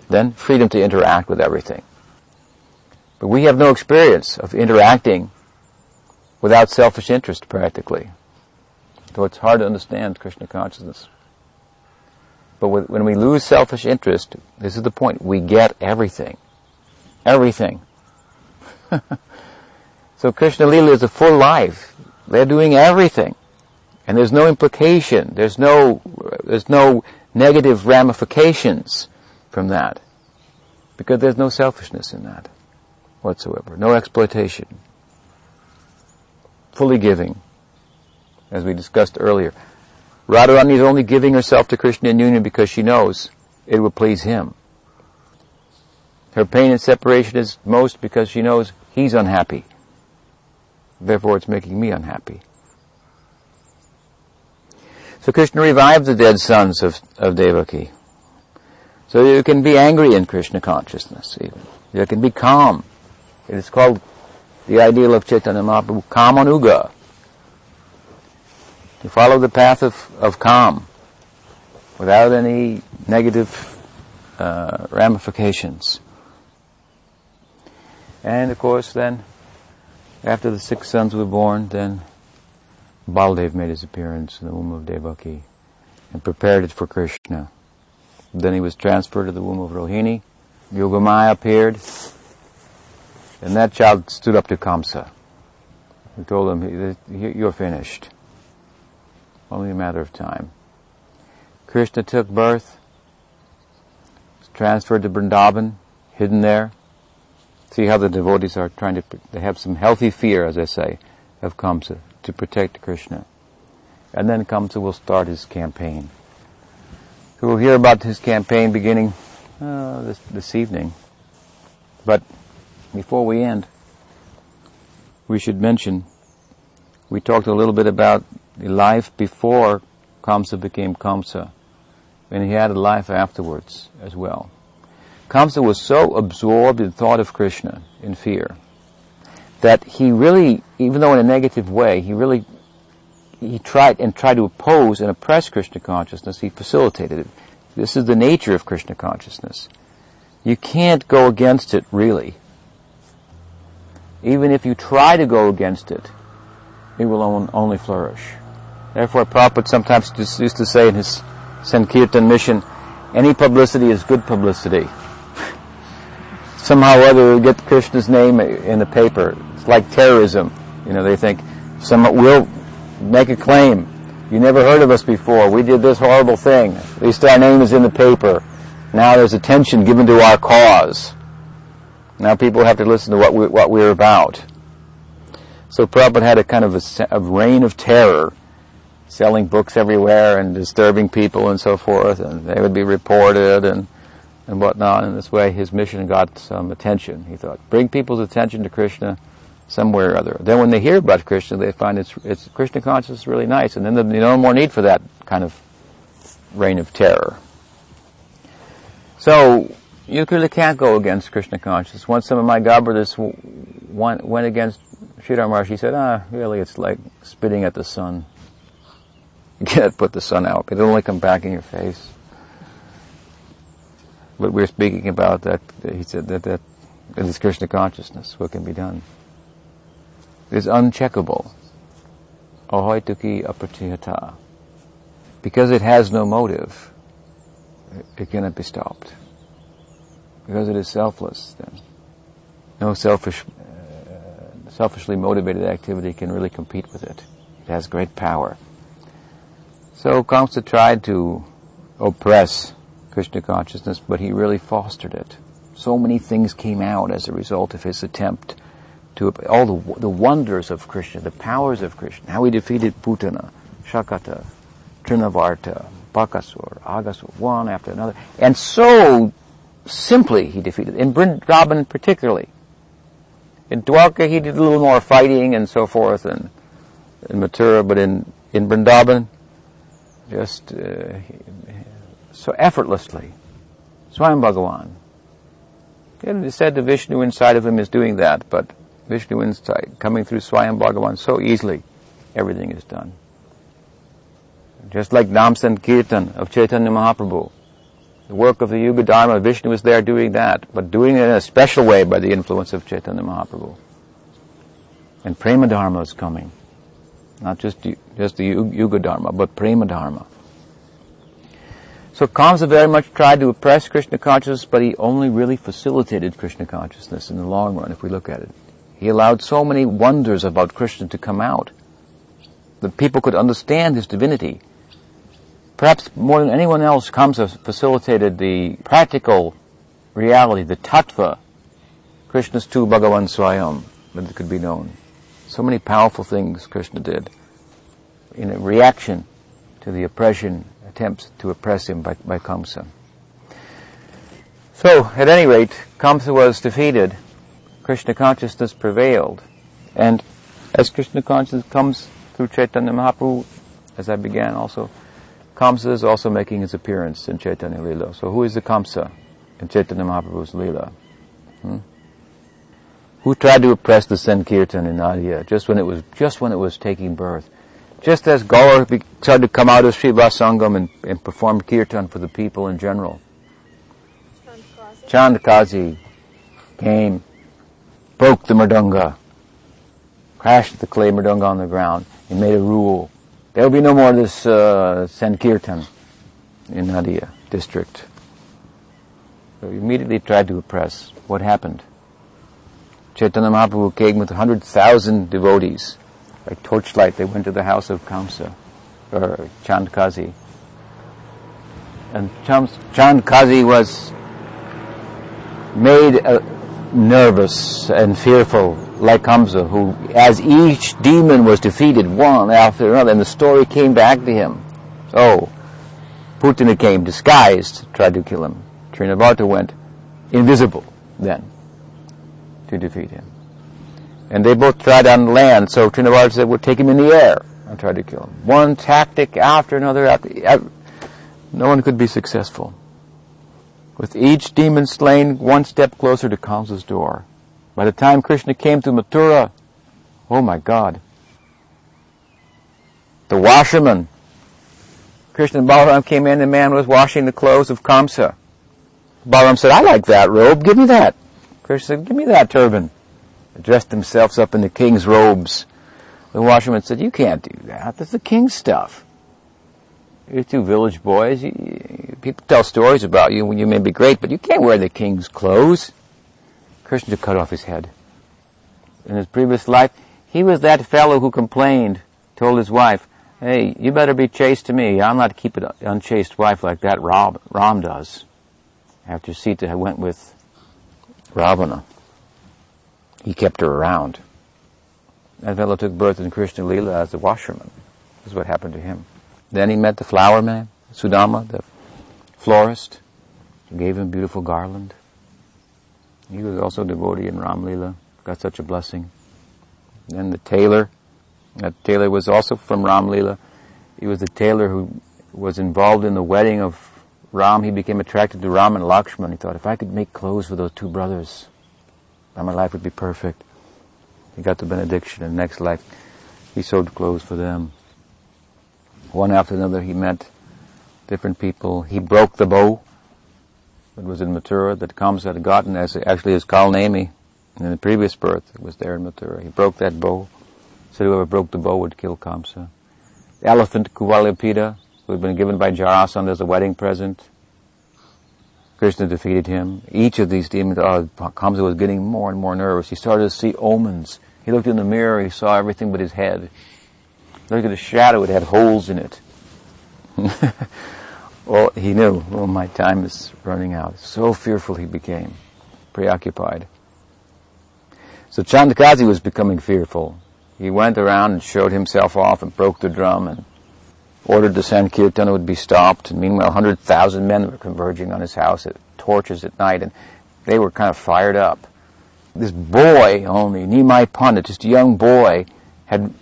Then freedom to interact with everything. But we have no experience of interacting without selfish interest, practically. So it's hard to understand Krishna consciousness. But when we lose selfish interest, this is the point, we get everything. Everything. So Krishna Leela is a full life. They're doing everything. And there's no implication, there's no there's no negative ramifications from that. Because there's no selfishness in that whatsoever. No exploitation. Fully giving, as we discussed earlier. Radharani is only giving herself to Krishna in union because she knows it will please him. Her pain and separation is most because she knows he's unhappy. Therefore, it's making me unhappy. So Krishna revived the dead sons of, of Devaki. So you can be angry in Krishna consciousness even. You can be calm. It is called the ideal of Chaitanya Mahaprabhu, Kamanuga. To follow the path of, of calm without any negative uh, ramifications. And of course then, after the six sons were born, then Baldev made his appearance in the womb of Devaki and prepared it for Krishna. Then he was transferred to the womb of Rohini. Yogamaya appeared, and that child stood up to Kamsa. He told him, you're finished. Only a matter of time. Krishna took birth, was transferred to Vrindavan, hidden there. See how the devotees are trying to, they have some healthy fear, as I say, of Kamsa, to protect Krishna. And then Kamsa will start his campaign. So we'll hear about his campaign beginning uh, this, this evening. But before we end, we should mention, we talked a little bit about the life before Kamsa became Kamsa, and he had a life afterwards as well. Kamsa was so absorbed in thought of Krishna, in fear, that he really, even though in a negative way, he really, he tried and tried to oppose and oppress Krishna consciousness, he facilitated it. This is the nature of Krishna consciousness. You can't go against it, really. Even if you try to go against it, it will on, only flourish. Therefore, Prabhupada sometimes used to say in his Sankirtan mission, any publicity is good publicity. Somehow or other, we'll get Krishna's name in the paper. It's like terrorism. You know, they think, someone will make a claim. You never heard of us before. We did this horrible thing. At least our name is in the paper. Now there's attention given to our cause. Now people have to listen to what, we, what we're about. So Prabhupada had a kind of a, a reign of terror, selling books everywhere and disturbing people and so forth, and they would be reported and, and whatnot. In this way, his mission got some attention, he thought. Bring people's attention to Krishna somewhere or other. Then when they hear about Krishna, they find it's, it's Krishna consciousness is really nice, and then there's no more need for that kind of reign of terror. So you really can't go against Krishna consciousness. Once some of my God brothers went against Sridhar Maharaj, he said, ah, really, it's like spitting at the sun. You can't put the sun out. It'll only come back in your face. But we're speaking about that, he said, that, that it is Krishna consciousness, what can be done. It's uncheckable. Ahoy tuki aprachihata. Because it has no motive, it cannot be stopped. Because it is selfless, then no selfish, uh, selfishly motivated activity can really compete with it. It has great power. So Kamsa tried to oppress Krishna consciousness, but he really fostered it. So many things came out as a result of his attempt to all the the wonders of Krishna, the powers of Krishna. How he defeated Putana, Shakata, Trinavarta, Bakasur, Agasur, one after another, and so. Simply, he defeated. In Vrindavan, particularly. In Dwarka, he did a little more fighting and so forth, and in Mathura, but in, in Vrindavan, just uh, so effortlessly. Swayam Bhagavan. It is said the Vishnu inside of him is doing that, but Vishnu inside, coming through Swayam Bhagavan, so easily, everything is done. Just like Nam Sankirtan of Chaitanya Mahaprabhu. The work of the Yuga Dharma, Vishnu was there doing that, but doing it in a special way by the influence of Chaitanya Mahaprabhu. And Prema Dharma is coming. Not just just the Yuga Dharma, but Prema Dharma. So Kamsa very much tried to oppress Krishna consciousness, but he only really facilitated Krishna consciousness in the long run, if we look at it. He allowed so many wonders about Krishna to come out that people could understand his divinity. Perhaps more than anyone else, Kamsa facilitated the practical reality, the tattva, Krishna's tu Bhagavan Swayam, that it could be known. So many powerful things Krishna did in a reaction to the oppression, attempts to oppress him by, by Kamsa. So, at any rate, Kamsa was defeated, Krishna consciousness prevailed, and as Krishna consciousness comes through Chaitanya Mahaprabhu, as I began also, Kamsa is also making his appearance in Chaitanya Leela. So who is the Kamsa in Chaitanya Mahaprabhu's Leela? Hmm? Who tried to oppress the Sankirtan in Nadiya just when it was just when it was taking birth? Just as Gaur started to come out of Shiva Sangam and, and perform Kirtan for the people in general. Chandkazi came, broke the Mridanga, crashed the clay Mridanga on the ground, He made a rule. There will be no more this uh, Sankirtan in Nadia district. So he immediately tried to oppress. What happened? Chaitanya Mahaprabhu came with one hundred thousand devotees. Like torchlight, they went to the house of Kamsa, or Chand Kazi. And Chand Kazi was made uh, nervous and fearful, like Kamsa, who, as each demon was defeated one after another, and the story came back to him. So, Putana came disguised, tried to kill him. Trinavarta went invisible then to defeat him. And they both tried on land, so Trinavarta said, we'll take him in the air and try to kill him. One tactic after another, after, after no one could be successful. With each demon slain, one step closer to Kamsa's door. By the time Krishna came to Mathura, oh my God, the washerman, Krishna and Balaram came in, the man was washing the clothes of Kamsa. Balaram said, I like that robe, give me that. Krishna said, give me that turban. They dressed themselves up in the king's robes. The washerman said, you can't do that, that's the king's stuff. You're two village boys, you, you, people tell stories about you, you may be great, but you can't wear the king's clothes. Krishna cut off his head. In his previous life, he was that fellow who complained, told his wife, hey, you better be chaste to me, I'm not keeping an unchaste wife like that Ram, Ram does. After Sita went with Ravana, he kept her around. That fellow took birth in Krishna Leela as a washerman. This is what happened to him. Then he met the flower man, Sudama, the florist, who gave him a beautiful garland. He was also a devotee in Ram Leela, got such a blessing. Then the tailor, that tailor was also from Ram Leela. He was the tailor who was involved in the wedding of Ram. He became attracted to Ram and Lakshman. He thought, if I could make clothes for those two brothers, then my life would be perfect. He got the benediction, and next life he sewed clothes for them. One after another he met different people. He broke the bow that was in Mathura that Kamsa had gotten as actually as Kalanemi in the previous birth. It was there in Mathura. He broke that bow. Said whoever broke the bow would kill Kamsa. The elephant Kuvalayapida, who had been given by Jarasandha as a wedding present. Krishna defeated him. Each of these demons, oh, Kamsa was getting more and more nervous. He started to see omens. He looked in the mirror, he saw everything but his head. He looked at his shadow, it had holes in it. Well, he knew, oh, my time is running out. So fearful he became, preoccupied. So Chandakazi was becoming fearful. He went around and showed himself off and broke the drum and ordered the Sankirtana would be stopped, and meanwhile one hundred thousand men were converging on his house at torches at night, and they were kind of fired up. This boy only, Nimai Pandit, just a young boy, had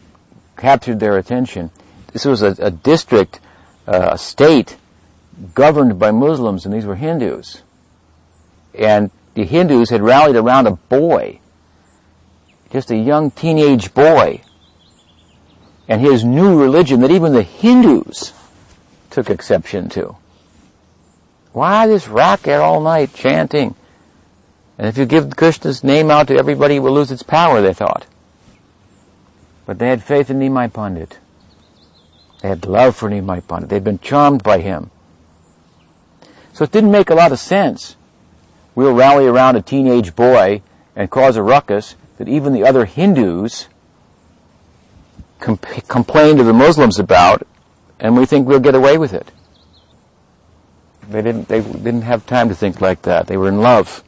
captured their attention. This was a, a district, uh, a state, governed by Muslims, and these were Hindus. And the Hindus had rallied around a boy, just a young teenage boy, and his new religion that even the Hindus took exception to. Why this racket all night chanting? And if you give Krishna's name out to everybody, it will lose its power, they thought. But they had faith in Nimai Pandit. They had love for Nimai Pandit. They'd been charmed by him. So it didn't make a lot of sense. We'll rally around a teenage boy and cause a ruckus that even the other Hindus Comp- complain to the Muslims about, and we think we'll get away with it. They didn't, they didn't have time to think like that. They were in love.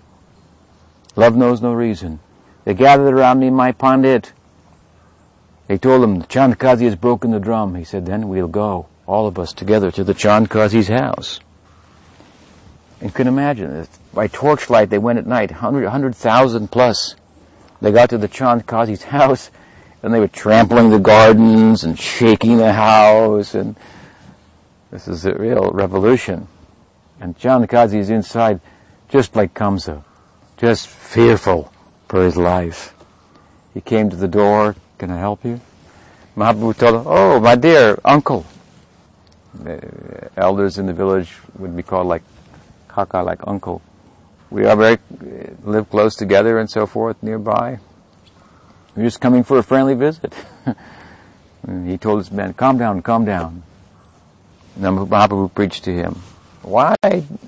Love knows no reason. They gathered around Nimai Pandit. They told him, the Chand Kazi has broken the drum. He said, then we'll go, all of us together, to the Chand Kazi's house. And you can imagine this. By torchlight, they went at night, one hundred thousand plus. They got to the Chand Kazi's house, and they were trampling the gardens and shaking the house, and this is a real revolution. And Chand Kazi is inside just like Kamsa, just fearful for his life. He came to the door, can I help you? Mahaprabhu told him, oh, my dear uncle. The elders in the village would be called like kaka, like uncle. We all very, live close together and so forth nearby. We're just coming for a friendly visit. He told this man, calm down, calm down. And then Mahaprabhu preached to him, why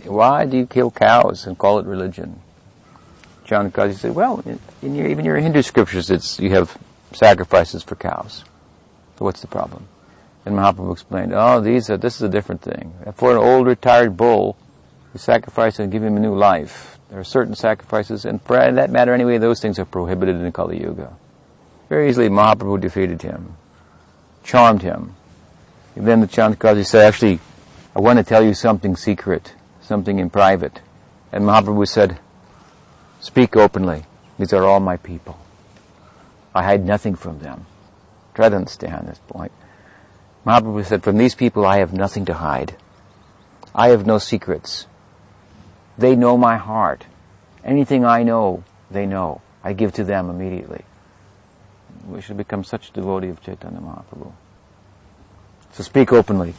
why do you kill cows and call it religion? Chanakasi said, well, in your, even your Hindu scriptures, it's you have sacrifices for cows. So what's the problem? And Mahaprabhu explained, oh, these are, this is a different thing. For an old retired bull, you sacrifice and give him a new life. There are certain sacrifices, and for that matter anyway, those things are prohibited in Kali Yuga. Very easily, Mahaprabhu defeated him, charmed him. And then the Chanakasi said, actually, I want to tell you something secret, something in private. And Mahaprabhu said, speak openly. These are all my people. I hide nothing from them. Try to understand this point. Mahaprabhu said, from these people I have nothing to hide. I have no secrets. They know my heart. Anything I know, they know. I give to them immediately. We should become such devotee of Chaitanya Mahaprabhu. So speak openly.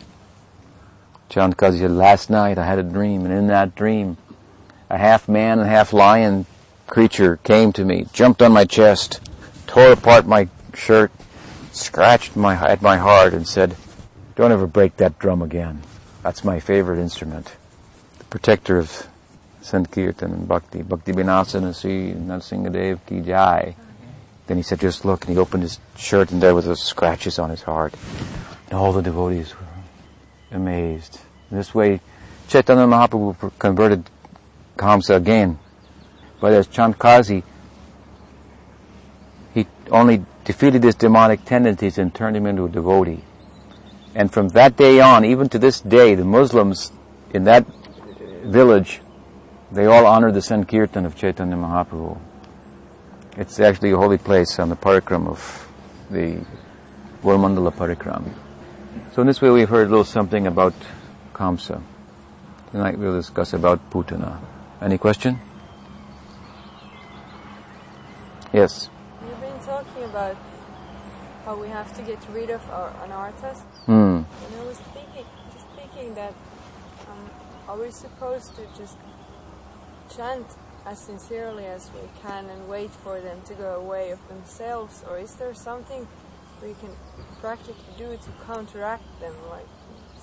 Chanakasi said, last night I had a dream, and in that dream, a half-man and half-lion creature came to me, jumped on my chest, tore apart my shirt, scratched my, at my heart, and said, don't ever break that drum again. That's my favorite instrument. The protector of Sankirtan and Bhakti, Bhakti Binasanasi, Narasingadev Ki Jai. Then he said, just look, and he opened his shirt, and there were those scratches on his heart. And all the devotees were amazed. In this way, Chaitanya Mahaprabhu converted Kamsa again. But as Chanakasi, he only defeated his demonic tendencies and turned him into a devotee. And from that day on, even to this day, the Muslims in that village, they all honor the Sankirtan of Chaitanya Mahaprabhu. It's actually a holy place on the parikram of the Gormandala parikram. So in this way we've heard a little something about Kamsa. Tonight we'll discuss about Putana. Any question? Yes? You've been talking about how we have to get rid of our anarthas. Mm. And I was thinking, just thinking that um, are we supposed to just chant as sincerely as we can and wait for them to go away of themselves, or is there something we can practically do to counteract them, like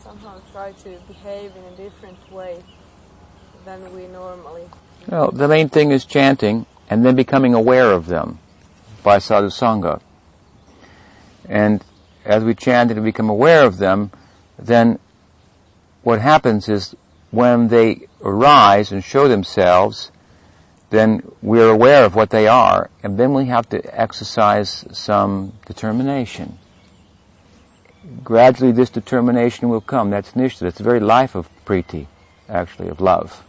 somehow try to behave in a different way than we normally do? Well, the main thing is chanting and then becoming aware of them by sadhu sangha. And as we chant and become aware of them, then what happens is when they arise and show themselves, then we're aware of what they are, and then we have to exercise some determination. Gradually this determination will come. That's Nishtha. That's the very life of Priti, actually, of love.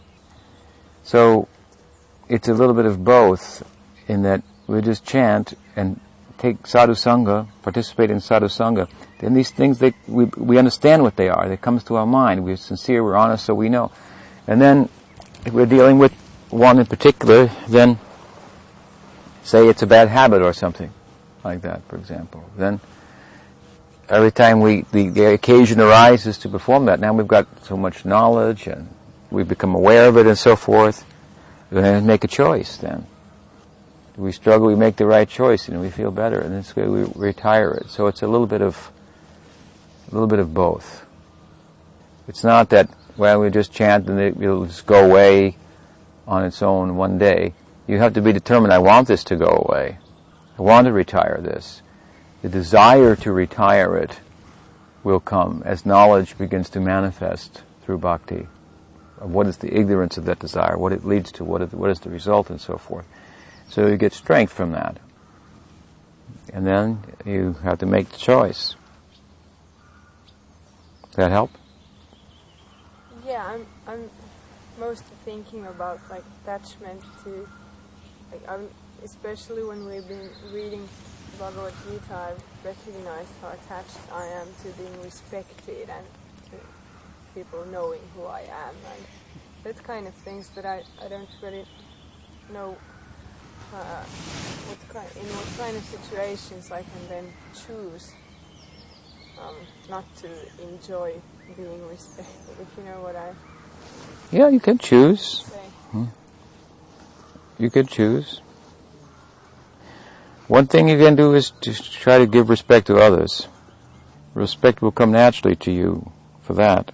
So it's a little bit of both, in that we just chant and take sadhu sangha, participate in sadhu sangha. Then these things, they, we, we understand what they are. They come to our mind. We're sincere, we're honest, so we know. And then if we're dealing with one in particular, then say it's a bad habit or something like that, for example. Then every time we the, the occasion arises to perform that, now we've got so much knowledge and we've become aware of it and so forth, then make a choice then. We struggle, we make the right choice and we feel better, and this way we retire it. So it's a little bit of a little bit of both. It's not that, well, we just chant and it will just go away on its own one day. You have to be determined, I want this to go away. I want to retire this. The desire to retire it will come as knowledge begins to manifest through bhakti. What is the ignorance of that desire? What it leads to? What is the result and so forth? So you get strength from that. And then you have to make the choice. Does that help? Yeah, I'm... I'm... mostly thinking about like attachment to, like, I'm, especially when we've been reading Bhagavad Gita, I've recognized how attached I am to being respected and to people knowing who I am, and that kind of things that I, I don't really know uh, what kind, in what kind of situations I can then choose um, not to enjoy being respected, if you know what I... Yeah, you can choose. Hmm. You can choose. One thing you can do is just try to give respect to others. respect will come naturally to you for that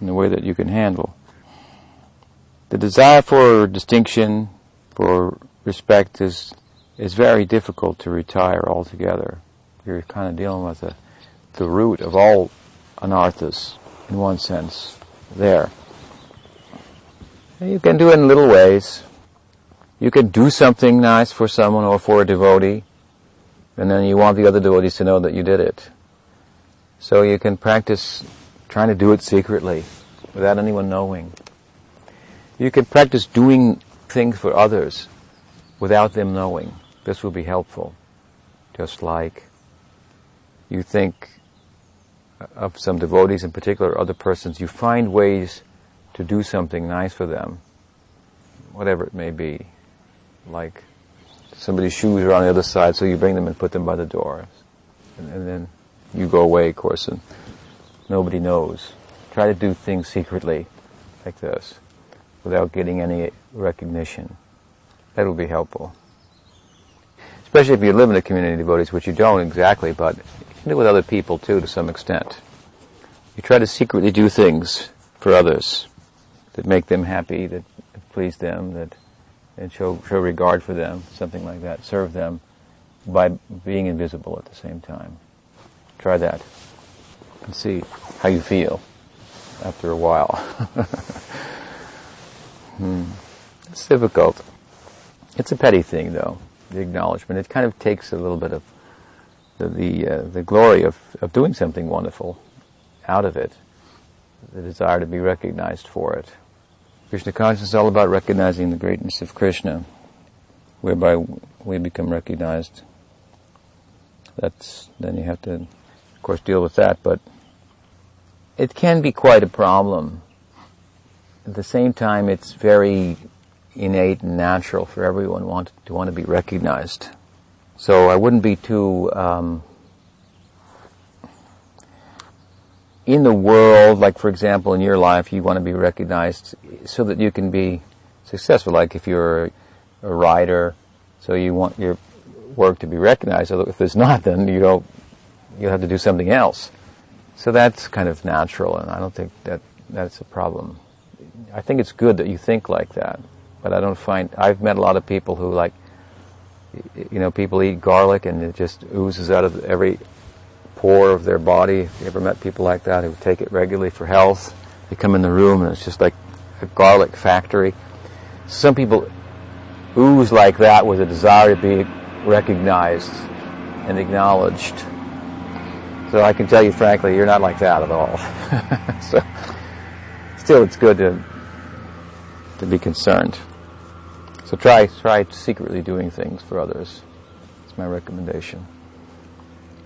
in the way that you can handle. The desire for distinction, for respect, is is very difficult to retire altogether. You're kind of dealing with the, the root of all anarthas, in one sense, there. And you can do it in little ways. You can do something nice for someone or for a devotee, and then you want the other devotees to know that you did it. So you can practice trying to do it secretly, without anyone knowing. You can practice doing things for others without them knowing. This will be helpful. Just like you think of some devotees in particular, other persons, you find ways to do something nice for them, whatever it may be. Like somebody's shoes are on the other side, so you bring them and put them by the door. And, and then you go away, of course, and nobody knows. Try to do things secretly like this, without getting any recognition. That will be helpful. Especially if you live in a community of devotees, which you don't exactly, but you can do with other people too to some extent. You try to secretly do things for others that make them happy, that please them, that and show, show regard for them, something like that. Serve them by being invisible at the same time. Try that and see how you feel after a while. hmm. It's difficult. It's a petty thing, though, the acknowledgement. It kind of takes a little bit of the the, uh, the glory of, of doing something wonderful out of it, the desire to be recognized for it. Krishna consciousness is all about recognizing the greatness of Krishna, whereby we become recognized. That's, then you have to, of course, deal with that, but it can be quite a problem. At the same time, it's very innate and natural for everyone want, to want to be recognized. So I wouldn't be too um, in the world, like for example in your life, you want to be recognized so that you can be successful. Like if you're a writer, so you want your work to be recognized. So if it's not, then you don't, you'll have to do something else. So that's kind of natural, and I don't think that that's a problem. I think it's good that you think like that, but I don't find, I've met a lot of people who like, you know, people eat garlic and it just oozes out of every pore of their body. Have you ever met people like that who take it regularly for health? They come in the room and it's just like a garlic factory. Some people ooze like that with a desire to be recognized and acknowledged. So I can tell you frankly, you're not like that at all. So, still it's good to to be concerned. So try try secretly doing things for others. That's my recommendation.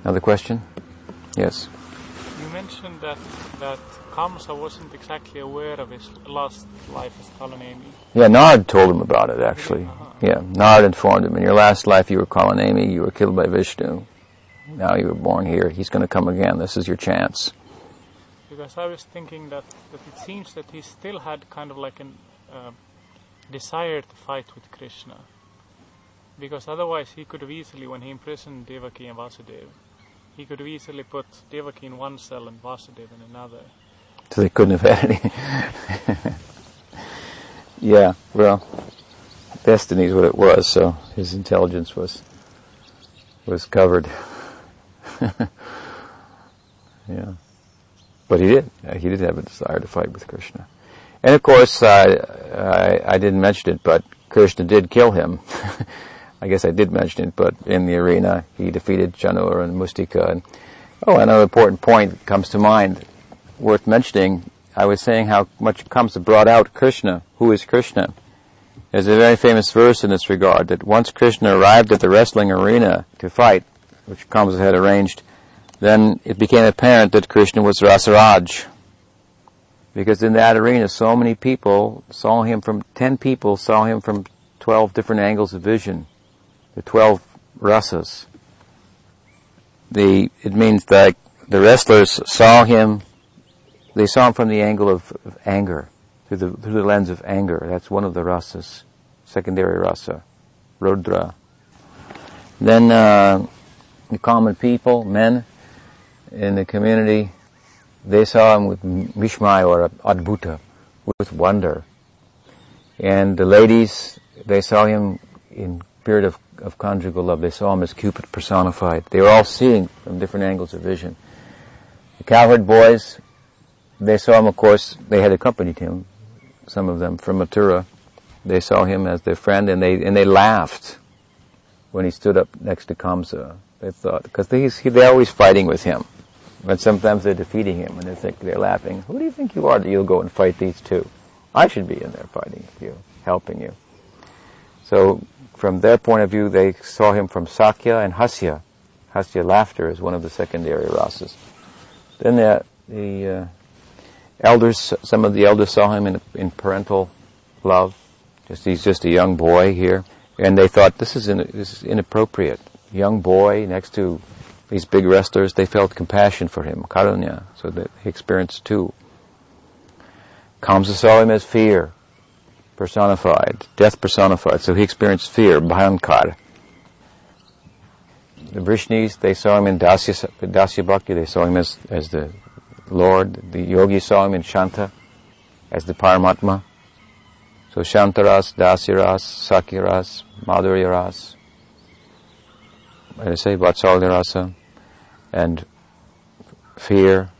Another question? Yes. You mentioned that that Kamsa wasn't exactly aware of his last life as Kalanemi. Yeah, Nard told him about it actually. Uh-huh. Yeah, Nard informed him. In your last life you were Kalanemi, you were killed by Vishnu. Now you were born here. He's going to come again. This is your chance. Because I was thinking that, that it seems that he still had kind of like an Uh, desire to fight with Krishna, because otherwise he could have easily, when he imprisoned Devaki and Vasudeva, he could have easily put Devaki in one cell and Vasudeva in another. So they couldn't have had any. Yeah, well, destiny is what it was, so his intelligence was was covered. Yeah. But he did. He did have a desire to fight with Krishna. And of course, uh, I, I didn't mention it, but Krishna did kill him. I guess I did mention it, but in the arena, he defeated Janur and Mustika. And, oh, another important point that comes to mind, worth mentioning. I was saying how much Kamsa brought out Krishna. Who is Krishna? There's a very famous verse in this regard, that once Krishna arrived at the wrestling arena to fight, which Kamsa had arranged, then it became apparent that Krishna was Rasaraj. Because in that arena, so many people saw him from, ten people saw him from twelve different angles of vision, the twelve rasas. The, it means that the wrestlers saw him, they saw him from the angle of, of anger, through the, through the lens of anger. That's one of the rasas, secondary rasa, Rudra. Then, uh, the common people, men, in the community, they saw him with Mishmay or Adbhuta, with wonder. And the ladies, they saw him in period of, of conjugal love. They saw him as Cupid personified. They were all seeing from different angles of vision. The cowherd boys, they saw him, of course, they had accompanied him, some of them, from Mathura. They saw him as their friend, and they and they laughed when he stood up next to Kamsa. They thought, because they, they're always fighting with him. But sometimes they're defeating him, and they think, they're laughing. Who do you think you are that you'll go and fight these two? I should be in there fighting with you, helping you. So, from their point of view, they saw him from Sakya and Hasya. Hasya, laughter, is one of the secondary rasas. Then the, the uh, elders, some of the elders saw him in, in parental love. Just he's just a young boy here, and they thought this is in, this is inappropriate. Young boy next to these big wrestlers, they felt compassion for him, karunya, so that he experienced too. Kamsa saw him as fear personified, death personified, so he experienced fear, bhayankar. The Vrishnis, they saw him in Dasya, Dasya Bhakti, they saw him as, as the Lord. The yogi saw him in Shanta, as the Paramatma. So Shantaras, Dasyaras, Sakyaras, Madhuryaras, what did I say, Vatsalyarasa, and fear,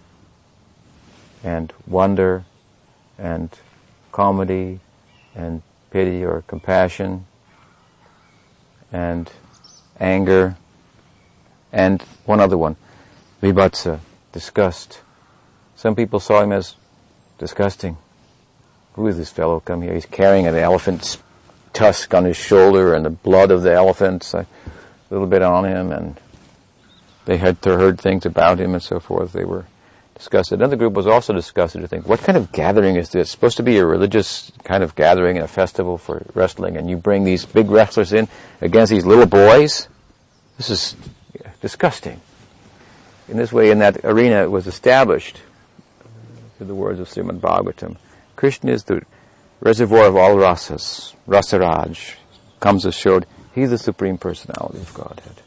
and wonder, and comedy, and pity or compassion, and anger, and one other one, Vibhatsa, disgust. Some people saw him as disgusting. Who is this fellow come here? He's carrying an elephant's tusk on his shoulder and the blood of the elephants a little bit on him, and they had heard things about him and so forth. They were disgusted. Another group was also disgusted to think, what kind of gathering is this? It's supposed to be a religious kind of gathering and a festival for wrestling, and you bring these big wrestlers in against these little boys? This is disgusting. In this way, in that arena, it was established, through the words of Srimad Bhagavatam, Krishna is the reservoir of all rasas, Rasaraj. Kamsa showed he's the Supreme Personality of Godhead.